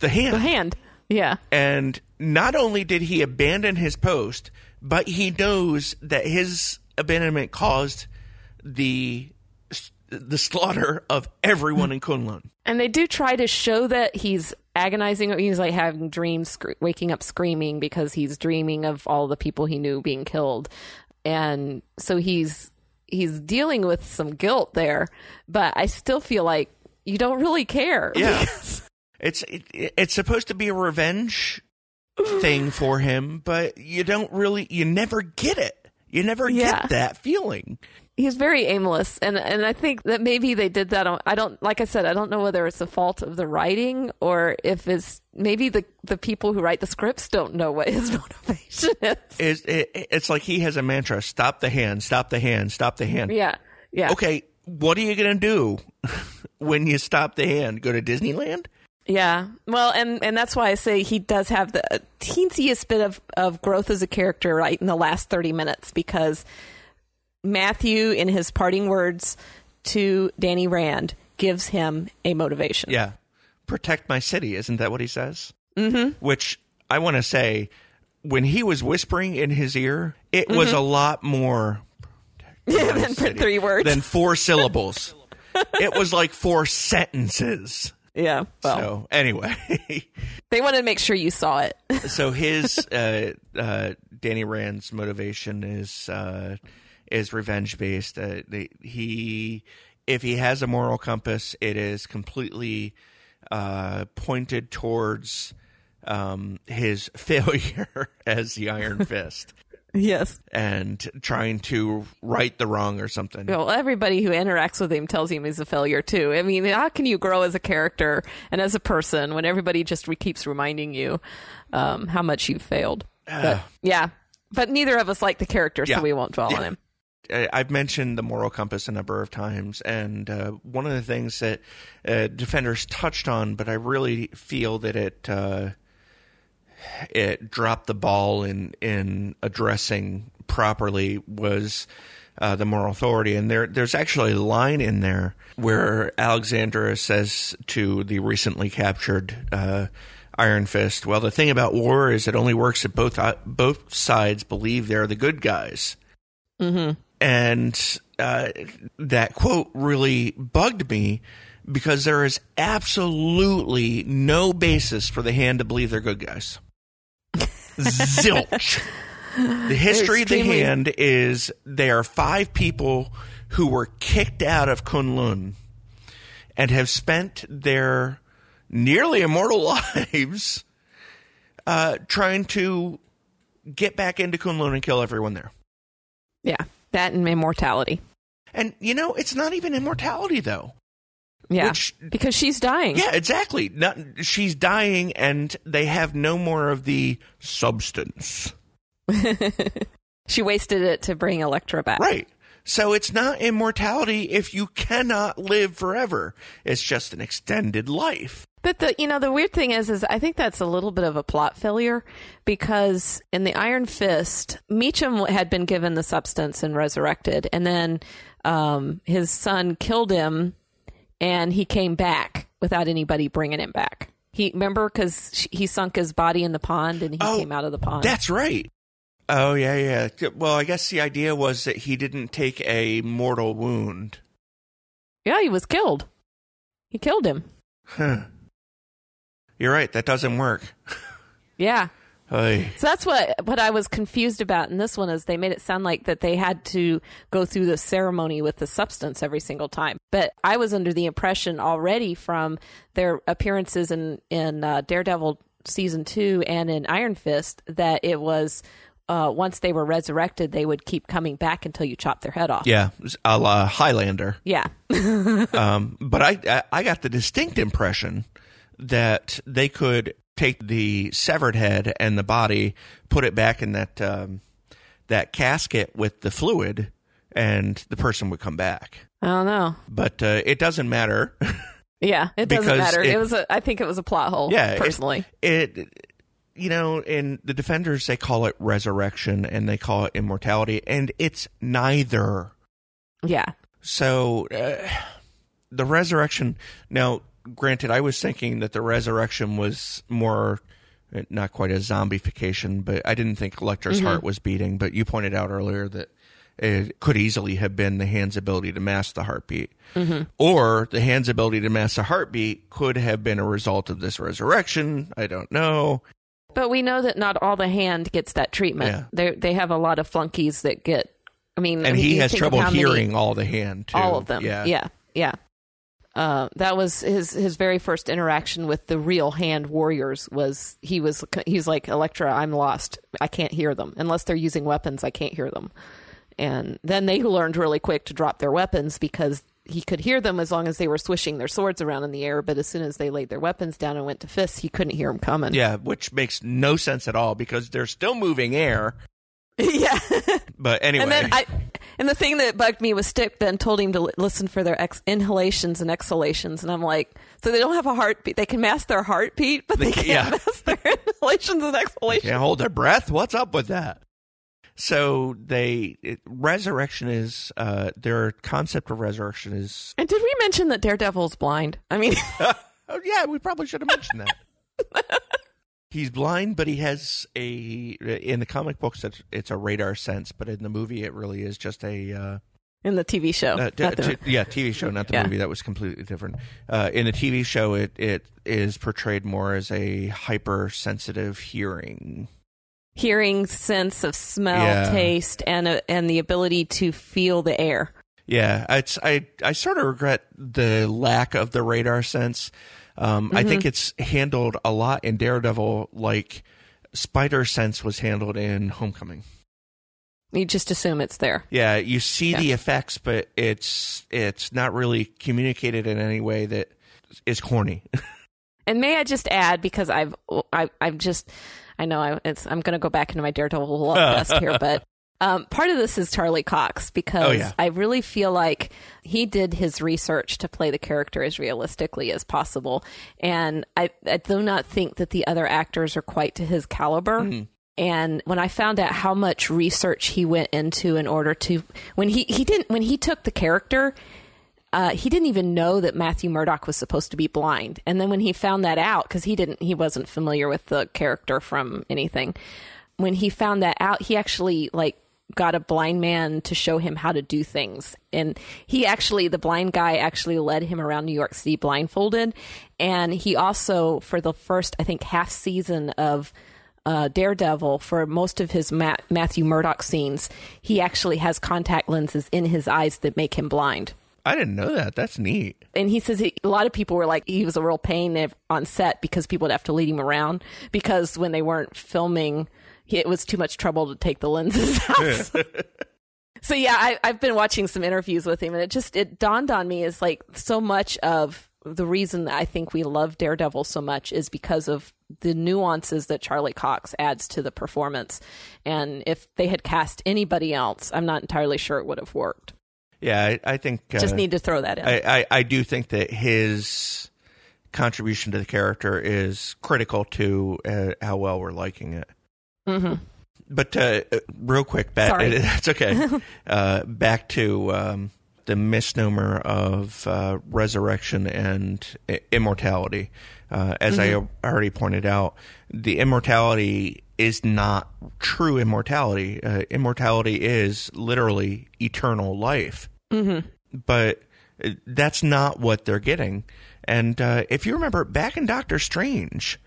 The Hand, yeah. And not only did he abandon his post, but he knows that his abandonment caused the slaughter of everyone in Kunlun. And they do try to show that he's agonizing. He's like having dreams, waking up screaming because he's dreaming of all the people he knew being killed. And so he's dealing with some guilt there, but I still feel like you don't really care. Yeah. It's supposed to be a revenge thing for him, but you never get it. You never get that feeling. He's very aimless, and I think that maybe they did that on... I don't know whether it's the fault of the writing or if it's maybe the people who write the scripts don't know what his motivation is. It's like he has a mantra: stop the Hand, stop the Hand, stop the Hand. Yeah, yeah. Okay, what are you going to do when you stop the Hand? Go to Disneyland? Yeah, well, and that's why I say he does have the teensiest bit of growth as a character right in the last 30 minutes, because... Matthew, in his parting words to Danny Rand, gives him a motivation. Yeah. Protect my city. Isn't that what he says? Mm-hmm. Which I want to say, when he was whispering in his ear, it was a lot more than three words. Than four syllables. It was like four sentences. Yeah. Well, so anyway. They wanted to make sure you saw it. So his, Danny Rand's motivation is revenge based. If he has a moral compass, it is completely pointed towards his failure as the Iron Fist. Yes, and trying to right the wrong or something. Well, everybody who interacts with him tells him he's a failure too. I mean, how can you grow as a character and as a person when everybody just keeps reminding you how much you failed? But neither of us like the character, so we won't dwell on him. I've mentioned the moral compass a number of times, and one of the things that Defenders touched on, but I really feel that it dropped the ball in addressing properly, was the moral authority. And there's actually a line in there where Alexandra says to the recently captured Iron Fist, well, the thing about war is it only works if both sides believe they're the good guys. Mm-hmm. And that quote really bugged me, because there is absolutely no basis for the Hand to believe they're good guys. Zilch. The history of the Hand is they are five people who were kicked out of Kunlun and have spent their nearly immortal lives trying to get back into Kunlun and kill everyone there. Yeah, that and immortality. And, it's not even immortality, though. Yeah, because she's dying. Yeah, exactly. She's dying, and they have no more of the substance. She wasted it to bring Elektra back. Right. So it's not immortality if you cannot live forever. It's just an extended life. But the weird thing is I think that's a little bit of a plot failure, because in the Iron Fist, Meacham had been given the substance and resurrected, and then his son killed him, and he came back without anybody bringing him back. Remember, because he sunk his body in the pond, and he came out of the pond. That's right. Oh, yeah, yeah. Well, I guess the idea was that he didn't take a mortal wound. Yeah, he was killed. He killed him. Huh. You're right. That doesn't work. Yeah. Oy. So that's what I was confused about in this one is they made it sound like that they had to go through the ceremony with the substance every single time. But I was under the impression already from their appearances in Daredevil Season 2 and in Iron Fist that it was once they were resurrected, they would keep coming back until you chop their head off. Yeah, a la Highlander. Yeah. But I got the distinct impression that they could take the severed head and the body, put it back in that casket with the fluid, and the person would come back. I don't know. But it doesn't matter. Yeah, it doesn't matter. I think it was a plot hole, yeah, personally. In The Defenders, they call it resurrection, and they call it immortality, and it's neither. Yeah. So the resurrection... Now, granted, I was thinking that the resurrection was more, not quite a zombification, but I didn't think Elektra's heart was beating. But you pointed out earlier that it could easily have been the hand's ability to mask the heartbeat. Mm-hmm. Or the hand's ability to mask the heartbeat could have been a result of this resurrection. I don't know. But we know that not all the hand gets that treatment. Yeah. They have a lot of flunkies that get, And he has trouble hearing all the hand, too. All of them. Yeah. That was his very first interaction with the real hand warriors was he's like, Elektra, I'm lost. I can't hear them. Unless they're using weapons, I can't hear them. And then they learned really quick to drop their weapons because he could hear them as long as they were swishing their swords around in the air. But as soon as they laid their weapons down and went to fists, he couldn't hear them coming. Yeah, which makes no sense at all because they're still moving air. Yeah. But anyway. And then the thing that bugged me was Stick then told him to listen for their inhalations and exhalations. And I'm like, so they don't have a heartbeat. They can mask their heartbeat, but they can't mask their inhalations and exhalations. They can't hold their breath. What's up with that? So resurrection is their concept of resurrection is. And did we mention that Daredevil's blind? Oh yeah, we probably should have mentioned that. He's blind, but he has in the comic books it's a radar sense, but in the movie it really is just a. In the TV show, TV show, not the movie. That was completely different. In the TV show, it is portrayed more as a hypersensitive hearing. Sense of smell, taste, and the ability to feel the air. Yeah, I sort of regret the lack of the radar sense. I think it's handled a lot in Daredevil, like Spider Sense was handled in Homecoming. You just assume it's there. Yeah, you see the effects, but it's not really communicated in any way that is corny. And may I just add, because I'm going to go back into my Daredevil love fest here, but part of this is Charlie Cox because I really feel like he did his research to play the character as realistically as possible, and I do not think that the other actors are quite to his caliber. Mm-hmm. And when I found out how much research he went into in order to when he took the character. He didn't even know that Matthew Murdock was supposed to be blind. And then when he found that out, because he wasn't familiar with the character from anything. When he found that out, he actually got a blind man to show him how to do things. And the blind guy actually led him around New York City blindfolded. And he also, for the first, I think, half season of Daredevil, for most of his Matthew Murdock scenes, he actually has contact lenses in his eyes that make him blind. I didn't know that. That's neat. And he says a lot of people were like, he was a real pain on set because people would have to lead him around because when they weren't filming, it was too much trouble to take the lenses out. So yeah, I've been watching some interviews with him and it dawned on me is like so much of the reason that I think we love Daredevil so much is because of the nuances that Charlie Cox adds to the performance. And if they had cast anybody else, I'm not entirely sure it would have worked. Yeah, I think... just need to throw that in. I do think that his contribution to the character is critical to how well we're liking it. Mm-hmm. But real quick, it's okay. Back to the misnomer of resurrection and immortality. As I already pointed out, the immortality is not true immortality. Immortality is literally eternal life. Mm-hmm. But That's not what they're getting. And if you remember, back in Doctor Strange,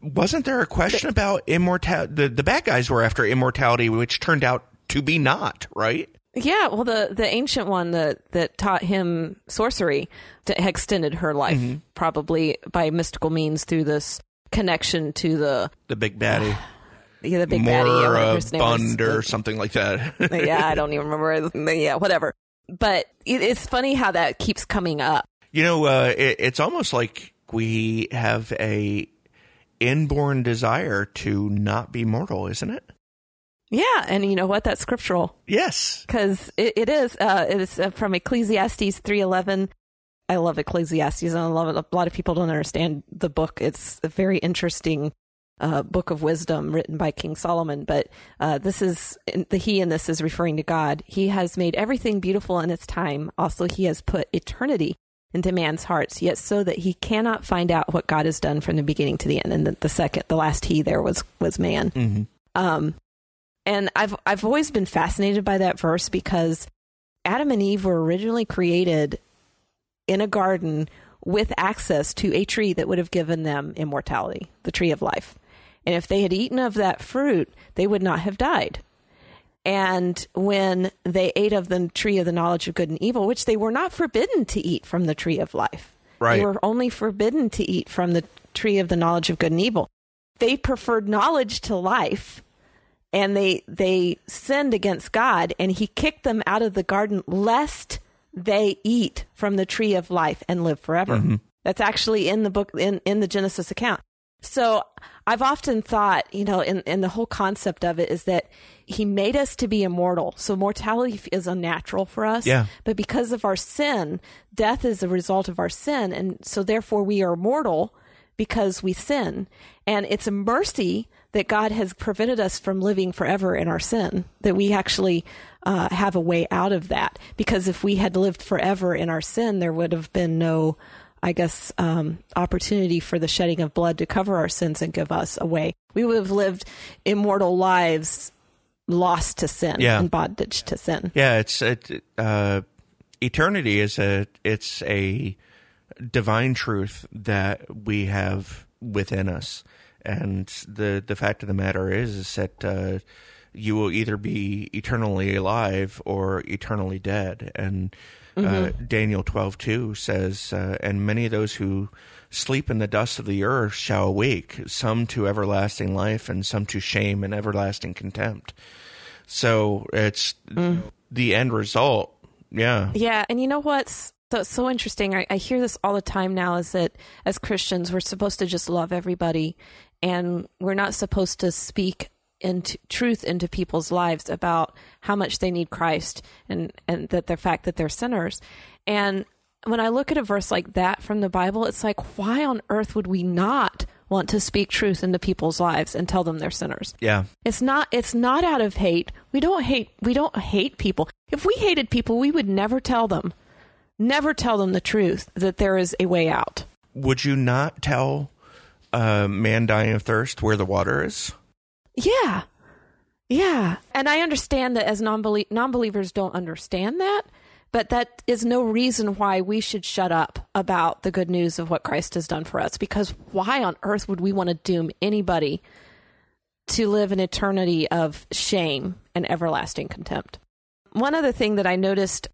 wasn't there a question about immortality? The bad guys were after immortality, which turned out to be not, right? Yeah, well, the ancient one that taught him sorcery extended her life, mm-hmm. probably by mystical means through this connection to the big baddie. Yeah, the big baddie. Bund or something like that. Yeah, I don't even remember. Yeah, whatever. But it's funny how that keeps coming up. You know, it's almost like we have a inborn desire to not be mortal, isn't it? Yeah, and you know what? That's scriptural. Yes. Because it is. It is from Ecclesiastes 3:11. I love Ecclesiastes, and I love it. A lot of people don't understand the book. It's a very interesting book of wisdom written by King Solomon. But this is this is referring to God. He has made everything beautiful in its time. Also, he has put eternity into man's hearts, yet so that he cannot find out what God has done from the beginning to the end. And the last he there was man. Mm-hmm. And I've always been fascinated by that verse because Adam and Eve were originally created in a garden with access to a tree that would have given them immortality, the tree of life. And if they had eaten of that fruit, they would not have died. And when they ate of the tree of the knowledge of good and evil, which they were not forbidden to eat from the tree of life. Right. They were only forbidden to eat from the tree of the knowledge of good and evil. They preferred knowledge to life. And they sinned against God, and he kicked them out of the garden lest they eat from the tree of life and live forever. Mm-hmm. That's actually in the book, in the Genesis account. So I've often thought, you know, and the whole concept of it is that he made us to be immortal. So mortality is unnatural for us. Yeah. But because of our sin, death is a result of our sin. And so therefore we are mortal because we sin. And it's a mercy that God has prevented us from living forever in our sin, that we actually have a way out of that. Because if we had lived forever in our sin, there would have been no, I guess, opportunity for the shedding of blood to cover our sins and give us a way. We would have lived immortal lives lost to sin and bondage to sin. Yeah, eternity is a divine truth that we have within us. And the fact of the matter is that you will either be eternally alive or eternally dead. And Daniel 12:2 says, and many of those who sleep in the dust of the earth shall awake, some to everlasting life and some to shame and everlasting contempt. So it's the end result. Yeah. Yeah. And you know what's so interesting? I hear this all the time now is that as Christians, we're supposed to just love everybody. And we're not supposed to speak truth into people's lives about how much they need Christ and that the fact that they're sinners. And when I look at a verse like that from the Bible, it's like, why on earth would we not want to speak truth into people's lives and tell them they're sinners? Yeah. It's not out of hate. We don't hate people. If we hated people, we would never tell them the truth that there is a way out. Would you not tell a man dying of thirst where the water is? Yeah. Yeah. And I understand that as non-believers don't understand that, but that is no reason why we should shut up about the good news of what Christ has done for us, because why on earth would we want to doom anybody to live an eternity of shame and everlasting contempt? One other thing that I noticed,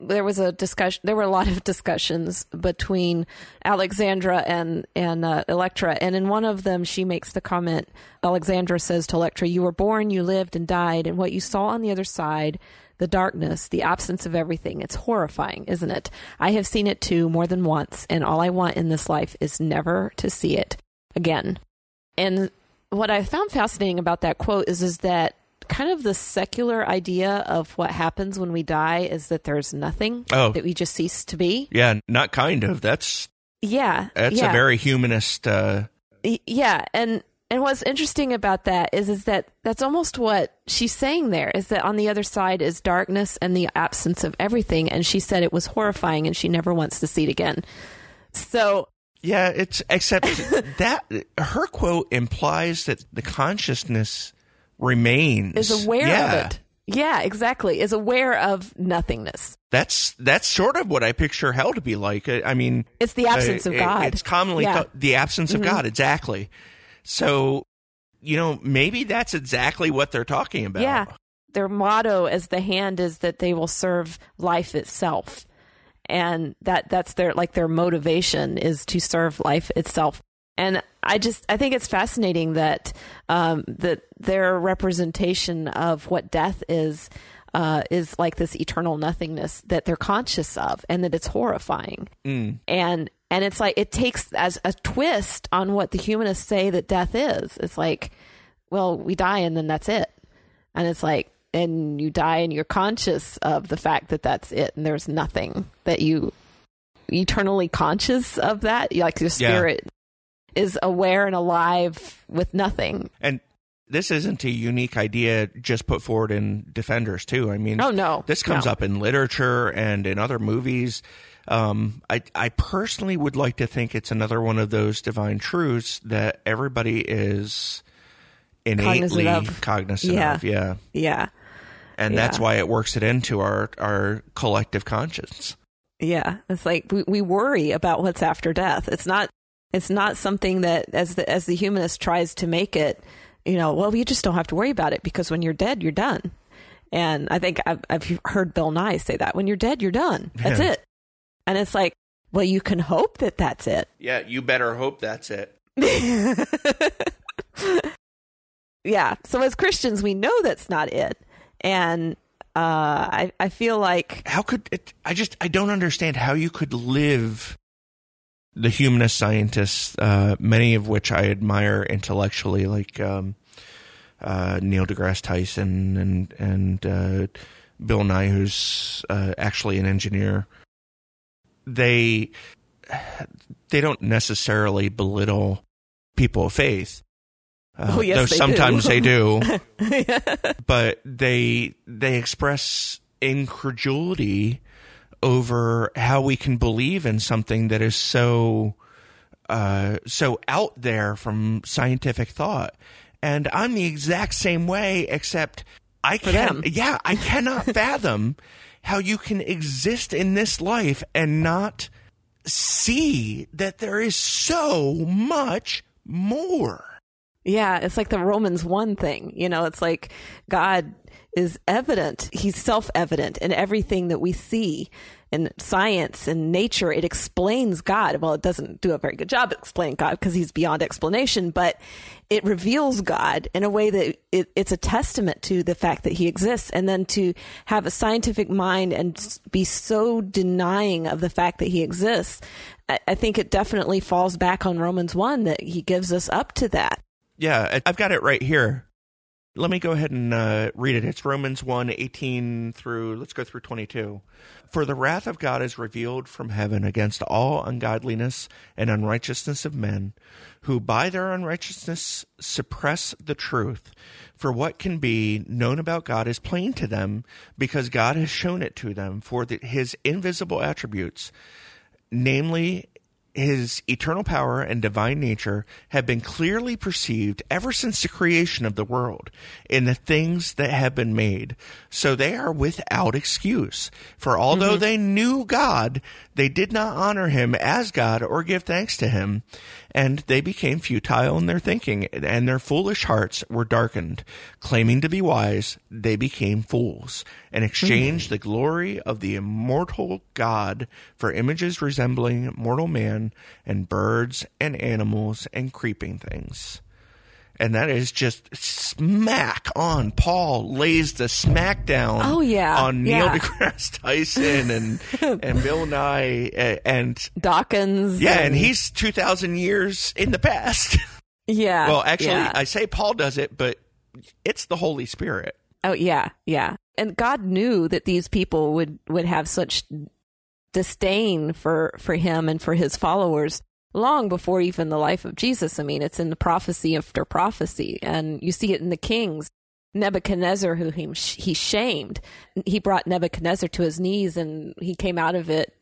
there were a lot of discussions between Alexandra and Elektra. And in one of them, she makes the comment, Alexandra says to Elektra, you were born, you lived and died. And what you saw on the other side, the darkness, the absence of everything, it's horrifying, isn't it? I have seen it too more than once. And all I want in this life is never to see it again. And what I found fascinating about that quote is that kind of the secular idea of what happens when we die is that there's nothing, that we just cease to be. Yeah, not kind of. That's a very humanist. Yeah, and what's interesting about that is that that's almost what she's saying there, is that on the other side is darkness and the absence of everything. And she said it was horrifying and she never wants to see it again. So... yeah, it's except that her quote implies that the consciousness... remains. Is aware of it. Yeah, exactly. Is aware of nothingness. That's sort of what I picture hell to be like. I mean, it's the absence of God. It's commonly the absence of God. Exactly. So, you know, maybe that's exactly what they're talking about. Yeah. Their motto as the Hand is that they will serve life itself. And that's their motivation is to serve life itself. And I think it's fascinating that that their representation of what death is like this eternal nothingness that they're conscious of, and that it's horrifying. And it's like it takes as a twist on what the humanists say that death is. It's like, well, we die and then that's it. And it's like, and you die and you're conscious of the fact that that's it, and there's nothing that you eternally conscious of that, like your spirit. Yeah. Is aware and alive with nothing. And this isn't a unique idea just put forward in Defenders, too. I mean, this comes up in literature and in other movies. I personally would like to think it's another one of those divine truths that everybody is innately cognizant of. Yeah. Yeah. And that's why it works it into our collective conscience. Yeah. It's like we worry about what's after death. It's not something that, as the humanist tries to make it, you know, well, you just don't have to worry about it because when you're dead, you're done. And I think I've heard Bill Nye say that. When you're dead, you're done. That's it. And it's like, well, you can hope that that's it. Yeah, you better hope that's it. Yeah. So as Christians, we know that's not it. And I feel like... How could it... I don't understand how you could live... The humanist scientists, many of which I admire intellectually, like Neil deGrasse Tyson and Bill Nye, who's actually an engineer, they don't necessarily belittle people of faith. Though sometimes they do. But they express incredulity over how we can believe in something that is so out there from scientific thought. And I'm the exact same way, except I cannot fathom how you can exist in this life and not see that there is so much more. Yeah, it's like the Romans 1 thing, you know, it's like God is evident. He's self-evident in everything that we see in science and nature. It explains God. Well, it doesn't do a very good job explaining God because he's beyond explanation, but it reveals God in a way that it's a testament to the fact that he exists. And then to have a scientific mind and be so denying of the fact that he exists, I think it definitely falls back on Romans 1 that he gives us up to that. Yeah, I've got it right here. Let me go ahead and read it. It's Romans 1:18 through, let's go through 22. For the wrath of God is revealed from heaven against all ungodliness and unrighteousness of men, who by their unrighteousness suppress the truth. For what can be known about God is plain to them, because God has shown it to them. For his invisible attributes, namely his eternal power and divine nature, have been clearly perceived ever since the creation of the world in the things that have been made. So they are without excuse. For although they knew God, they did not honor him as God or give thanks to him. And they became futile in their thinking, and their foolish hearts were darkened. Claiming to be wise, they became fools and exchanged the glory of the immortal God for images resembling mortal man and birds and animals and creeping things. And that is just smack on. Paul lays the smack down on Neil deGrasse Tyson and Bill Nye and Dawkins. Yeah, and he's 2,000 years in the past. Yeah. Well, actually, I say Paul does it, but it's the Holy Spirit. Oh, yeah, yeah. And God knew that these people would have such disdain for him and for his followers long before even the life of Jesus. I mean, it's in the prophecy after prophecy, and you see it in the kings. Nebuchadnezzar, who he shamed, he brought Nebuchadnezzar to his knees, and he came out of it,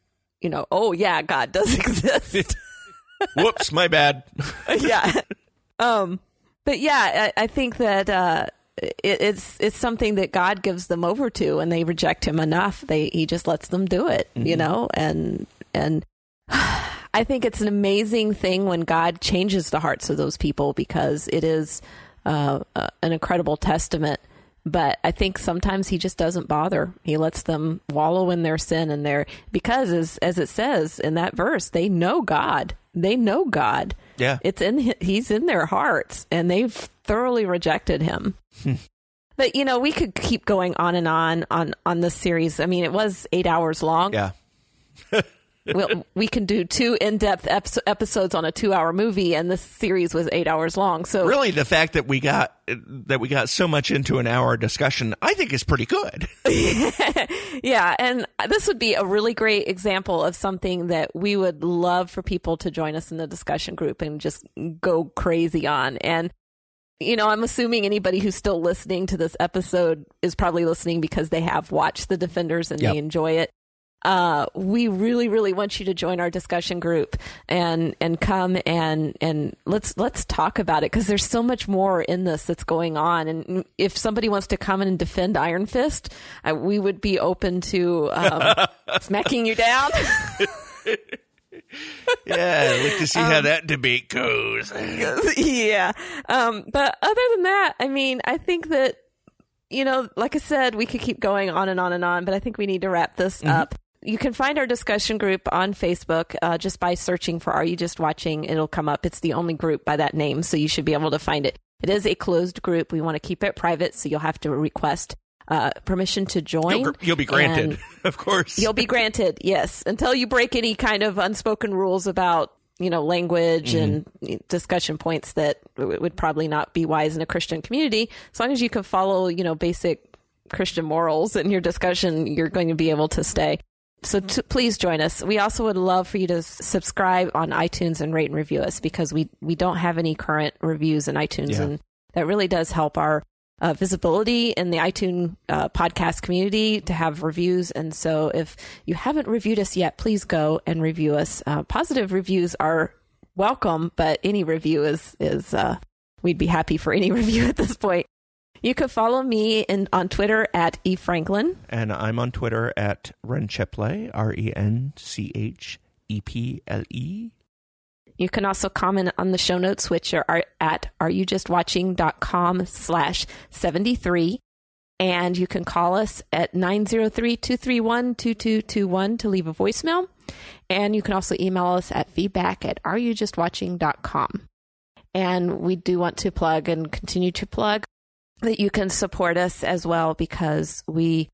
you know, oh yeah, God does exist. Whoops, my bad. Yeah. But yeah, I think that it's something that God gives them over to, and they reject him enough. He just lets them do it, mm-hmm. you know, and I think it's an amazing thing when God changes the hearts of those people, because it is an incredible testament. But I think sometimes he just doesn't bother. He lets them wallow in their sin and their, because as it says in that verse, they know God. They know God. Yeah. It's in, he's in their hearts, and they've thoroughly rejected him. But, you know, we could keep going on this series. I mean, it was 8 hours long. Yeah. We can do two in-depth episodes on a 2-hour movie, and this series was 8 hours long. So really, the fact that we got so much into an hour discussion, I think, is pretty good. Yeah, and this would be a really great example of something that we would love for people to join us in the discussion group and just go crazy on. And you know, I'm assuming anybody who's still listening to this episode is probably listening because they have watched The Defenders and yep. they enjoy it. We really, really want you to join our discussion group and come and let's talk about it, because there's so much more in this that's going on. And if somebody wants to come in and defend Iron Fist, we would be open to smacking you down. Yeah, I'd like to see how that debate goes. Yeah. But other than that, I mean, I think that, you know, like I said, we could keep going on and on and on, but I think we need to wrap this mm-hmm. up. You can find our discussion group on Facebook just by searching for Are You Just Watching? It'll come up. It's the only group by that name, so you should be able to find it. It is a closed group. We want to keep it private, so you'll have to request permission to join. You'll be granted, of course. You'll be granted, yes, until you break any kind of unspoken rules about, you know, language mm-hmm. and discussion points that would probably not be wise in a Christian community. As long as you can follow, you know, basic Christian morals in your discussion, you're going to be able to stay. So please join us. We also would love for you to subscribe on iTunes and rate and review us, because we don't have any current reviews in iTunes. Yeah. And that really does help our visibility in the iTunes podcast community to have reviews. And so if you haven't reviewed us yet, please go and review us. Positive reviews are welcome, but any review is we'd be happy for any review at this point. You can follow me on Twitter at Eve Franklin. And I'm on Twitter at Rencheple, RenCheple. You can also comment on the show notes, which are at areyoujustwatching.com/73. And you can call us at 903-231-2221 to leave a voicemail. And you can also email us at feedback@areyoujustwatching.com. And we do want to plug and continue to plug that you can support us as well, because we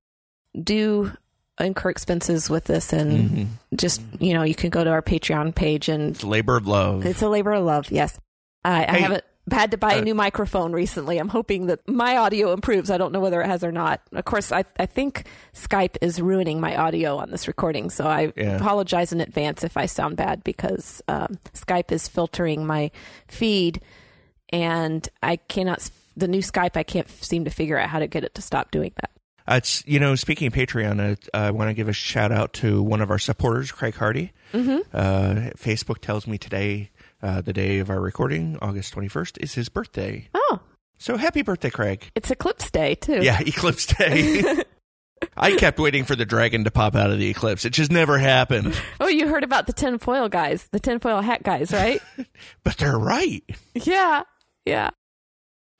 do incur expenses with this, and mm-hmm. just, you know, you can go to our Patreon page, and it's a labor of love. It's a labor of love. Yes. I haven't had to buy a new microphone recently. I'm hoping that my audio improves. I don't know whether it has or not. Of course, I think Skype is ruining my audio on this recording. So I apologize in advance if I sound bad, because Skype is filtering my feed, and I cannot the new Skype, I can't seem to figure out how to get it to stop doing that. It's, you know, speaking of Patreon, I want to give a shout out to one of our supporters, Craig Hardy. Mm-hmm. Facebook tells me today, the day of our recording, August 21st, is his birthday. Oh. So happy birthday, Craig. It's Eclipse Day, too. Yeah, Eclipse Day. I kept waiting for the dragon to pop out of the eclipse. It just never happened. Oh, you heard about the tinfoil guys, the tinfoil hat guys, right? But they're right. Yeah, yeah.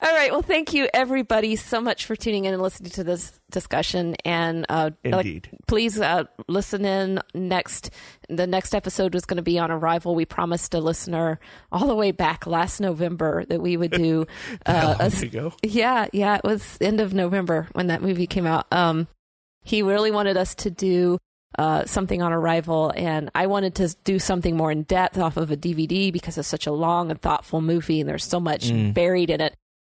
All right. Well, thank you, everybody, so much for tuning in and listening to this discussion. And indeed. Please listen in next. The next episode was going to be on Arrival. We promised a listener all the way back last November that we would do. Ago. Yeah. Yeah. It was end of November when that movie came out. He really wanted us to do something on Arrival. And I wanted to do something more in depth off of a DVD, because it's such a long and thoughtful movie, and there's so much buried in it.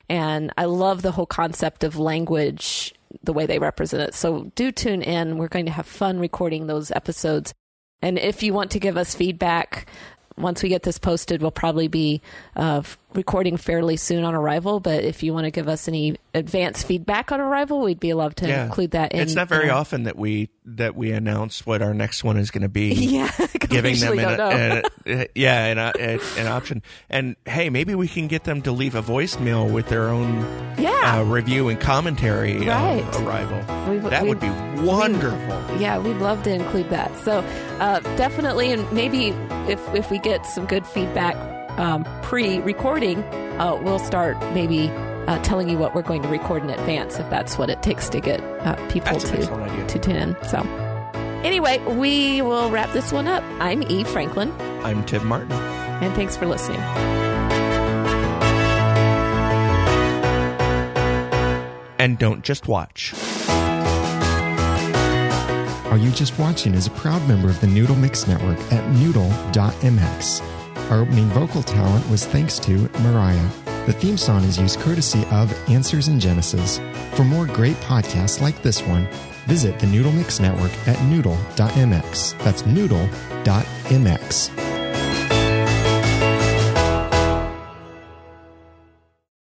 And I love the whole concept of language, the way they represent it. So do tune in. We're going to have fun recording those episodes. And if you want to give us feedback, once we get this posted, we'll probably be recording fairly soon on Arrival, but if you want to give us any advance feedback on Arrival, we'd be loved to include that in. It's not very often that we announce what our next one is going to be. Yeah, giving them an option. And hey, maybe we can get them to leave a voicemail with their own review and commentary on Arrival. That would be wonderful. We'd love to include that. So definitely, and maybe if we get some good feedback pre-recording, we'll start maybe telling you what we're going to record in advance, if that's what it takes to get people to tune in. So anyway, we will wrap this one up. I'm Eve Franklin. I'm Tim Martin. And thanks for listening. And don't just watch. Are You Just Watching? Is a proud member of the Noodle Mix Network at noodle.mx. Our opening vocal talent was thanks to Mariah. The theme song is used courtesy of Answers in Genesis. For more great podcasts like this one, visit the Noodle Mix Network at noodle.mx. That's noodle.mx.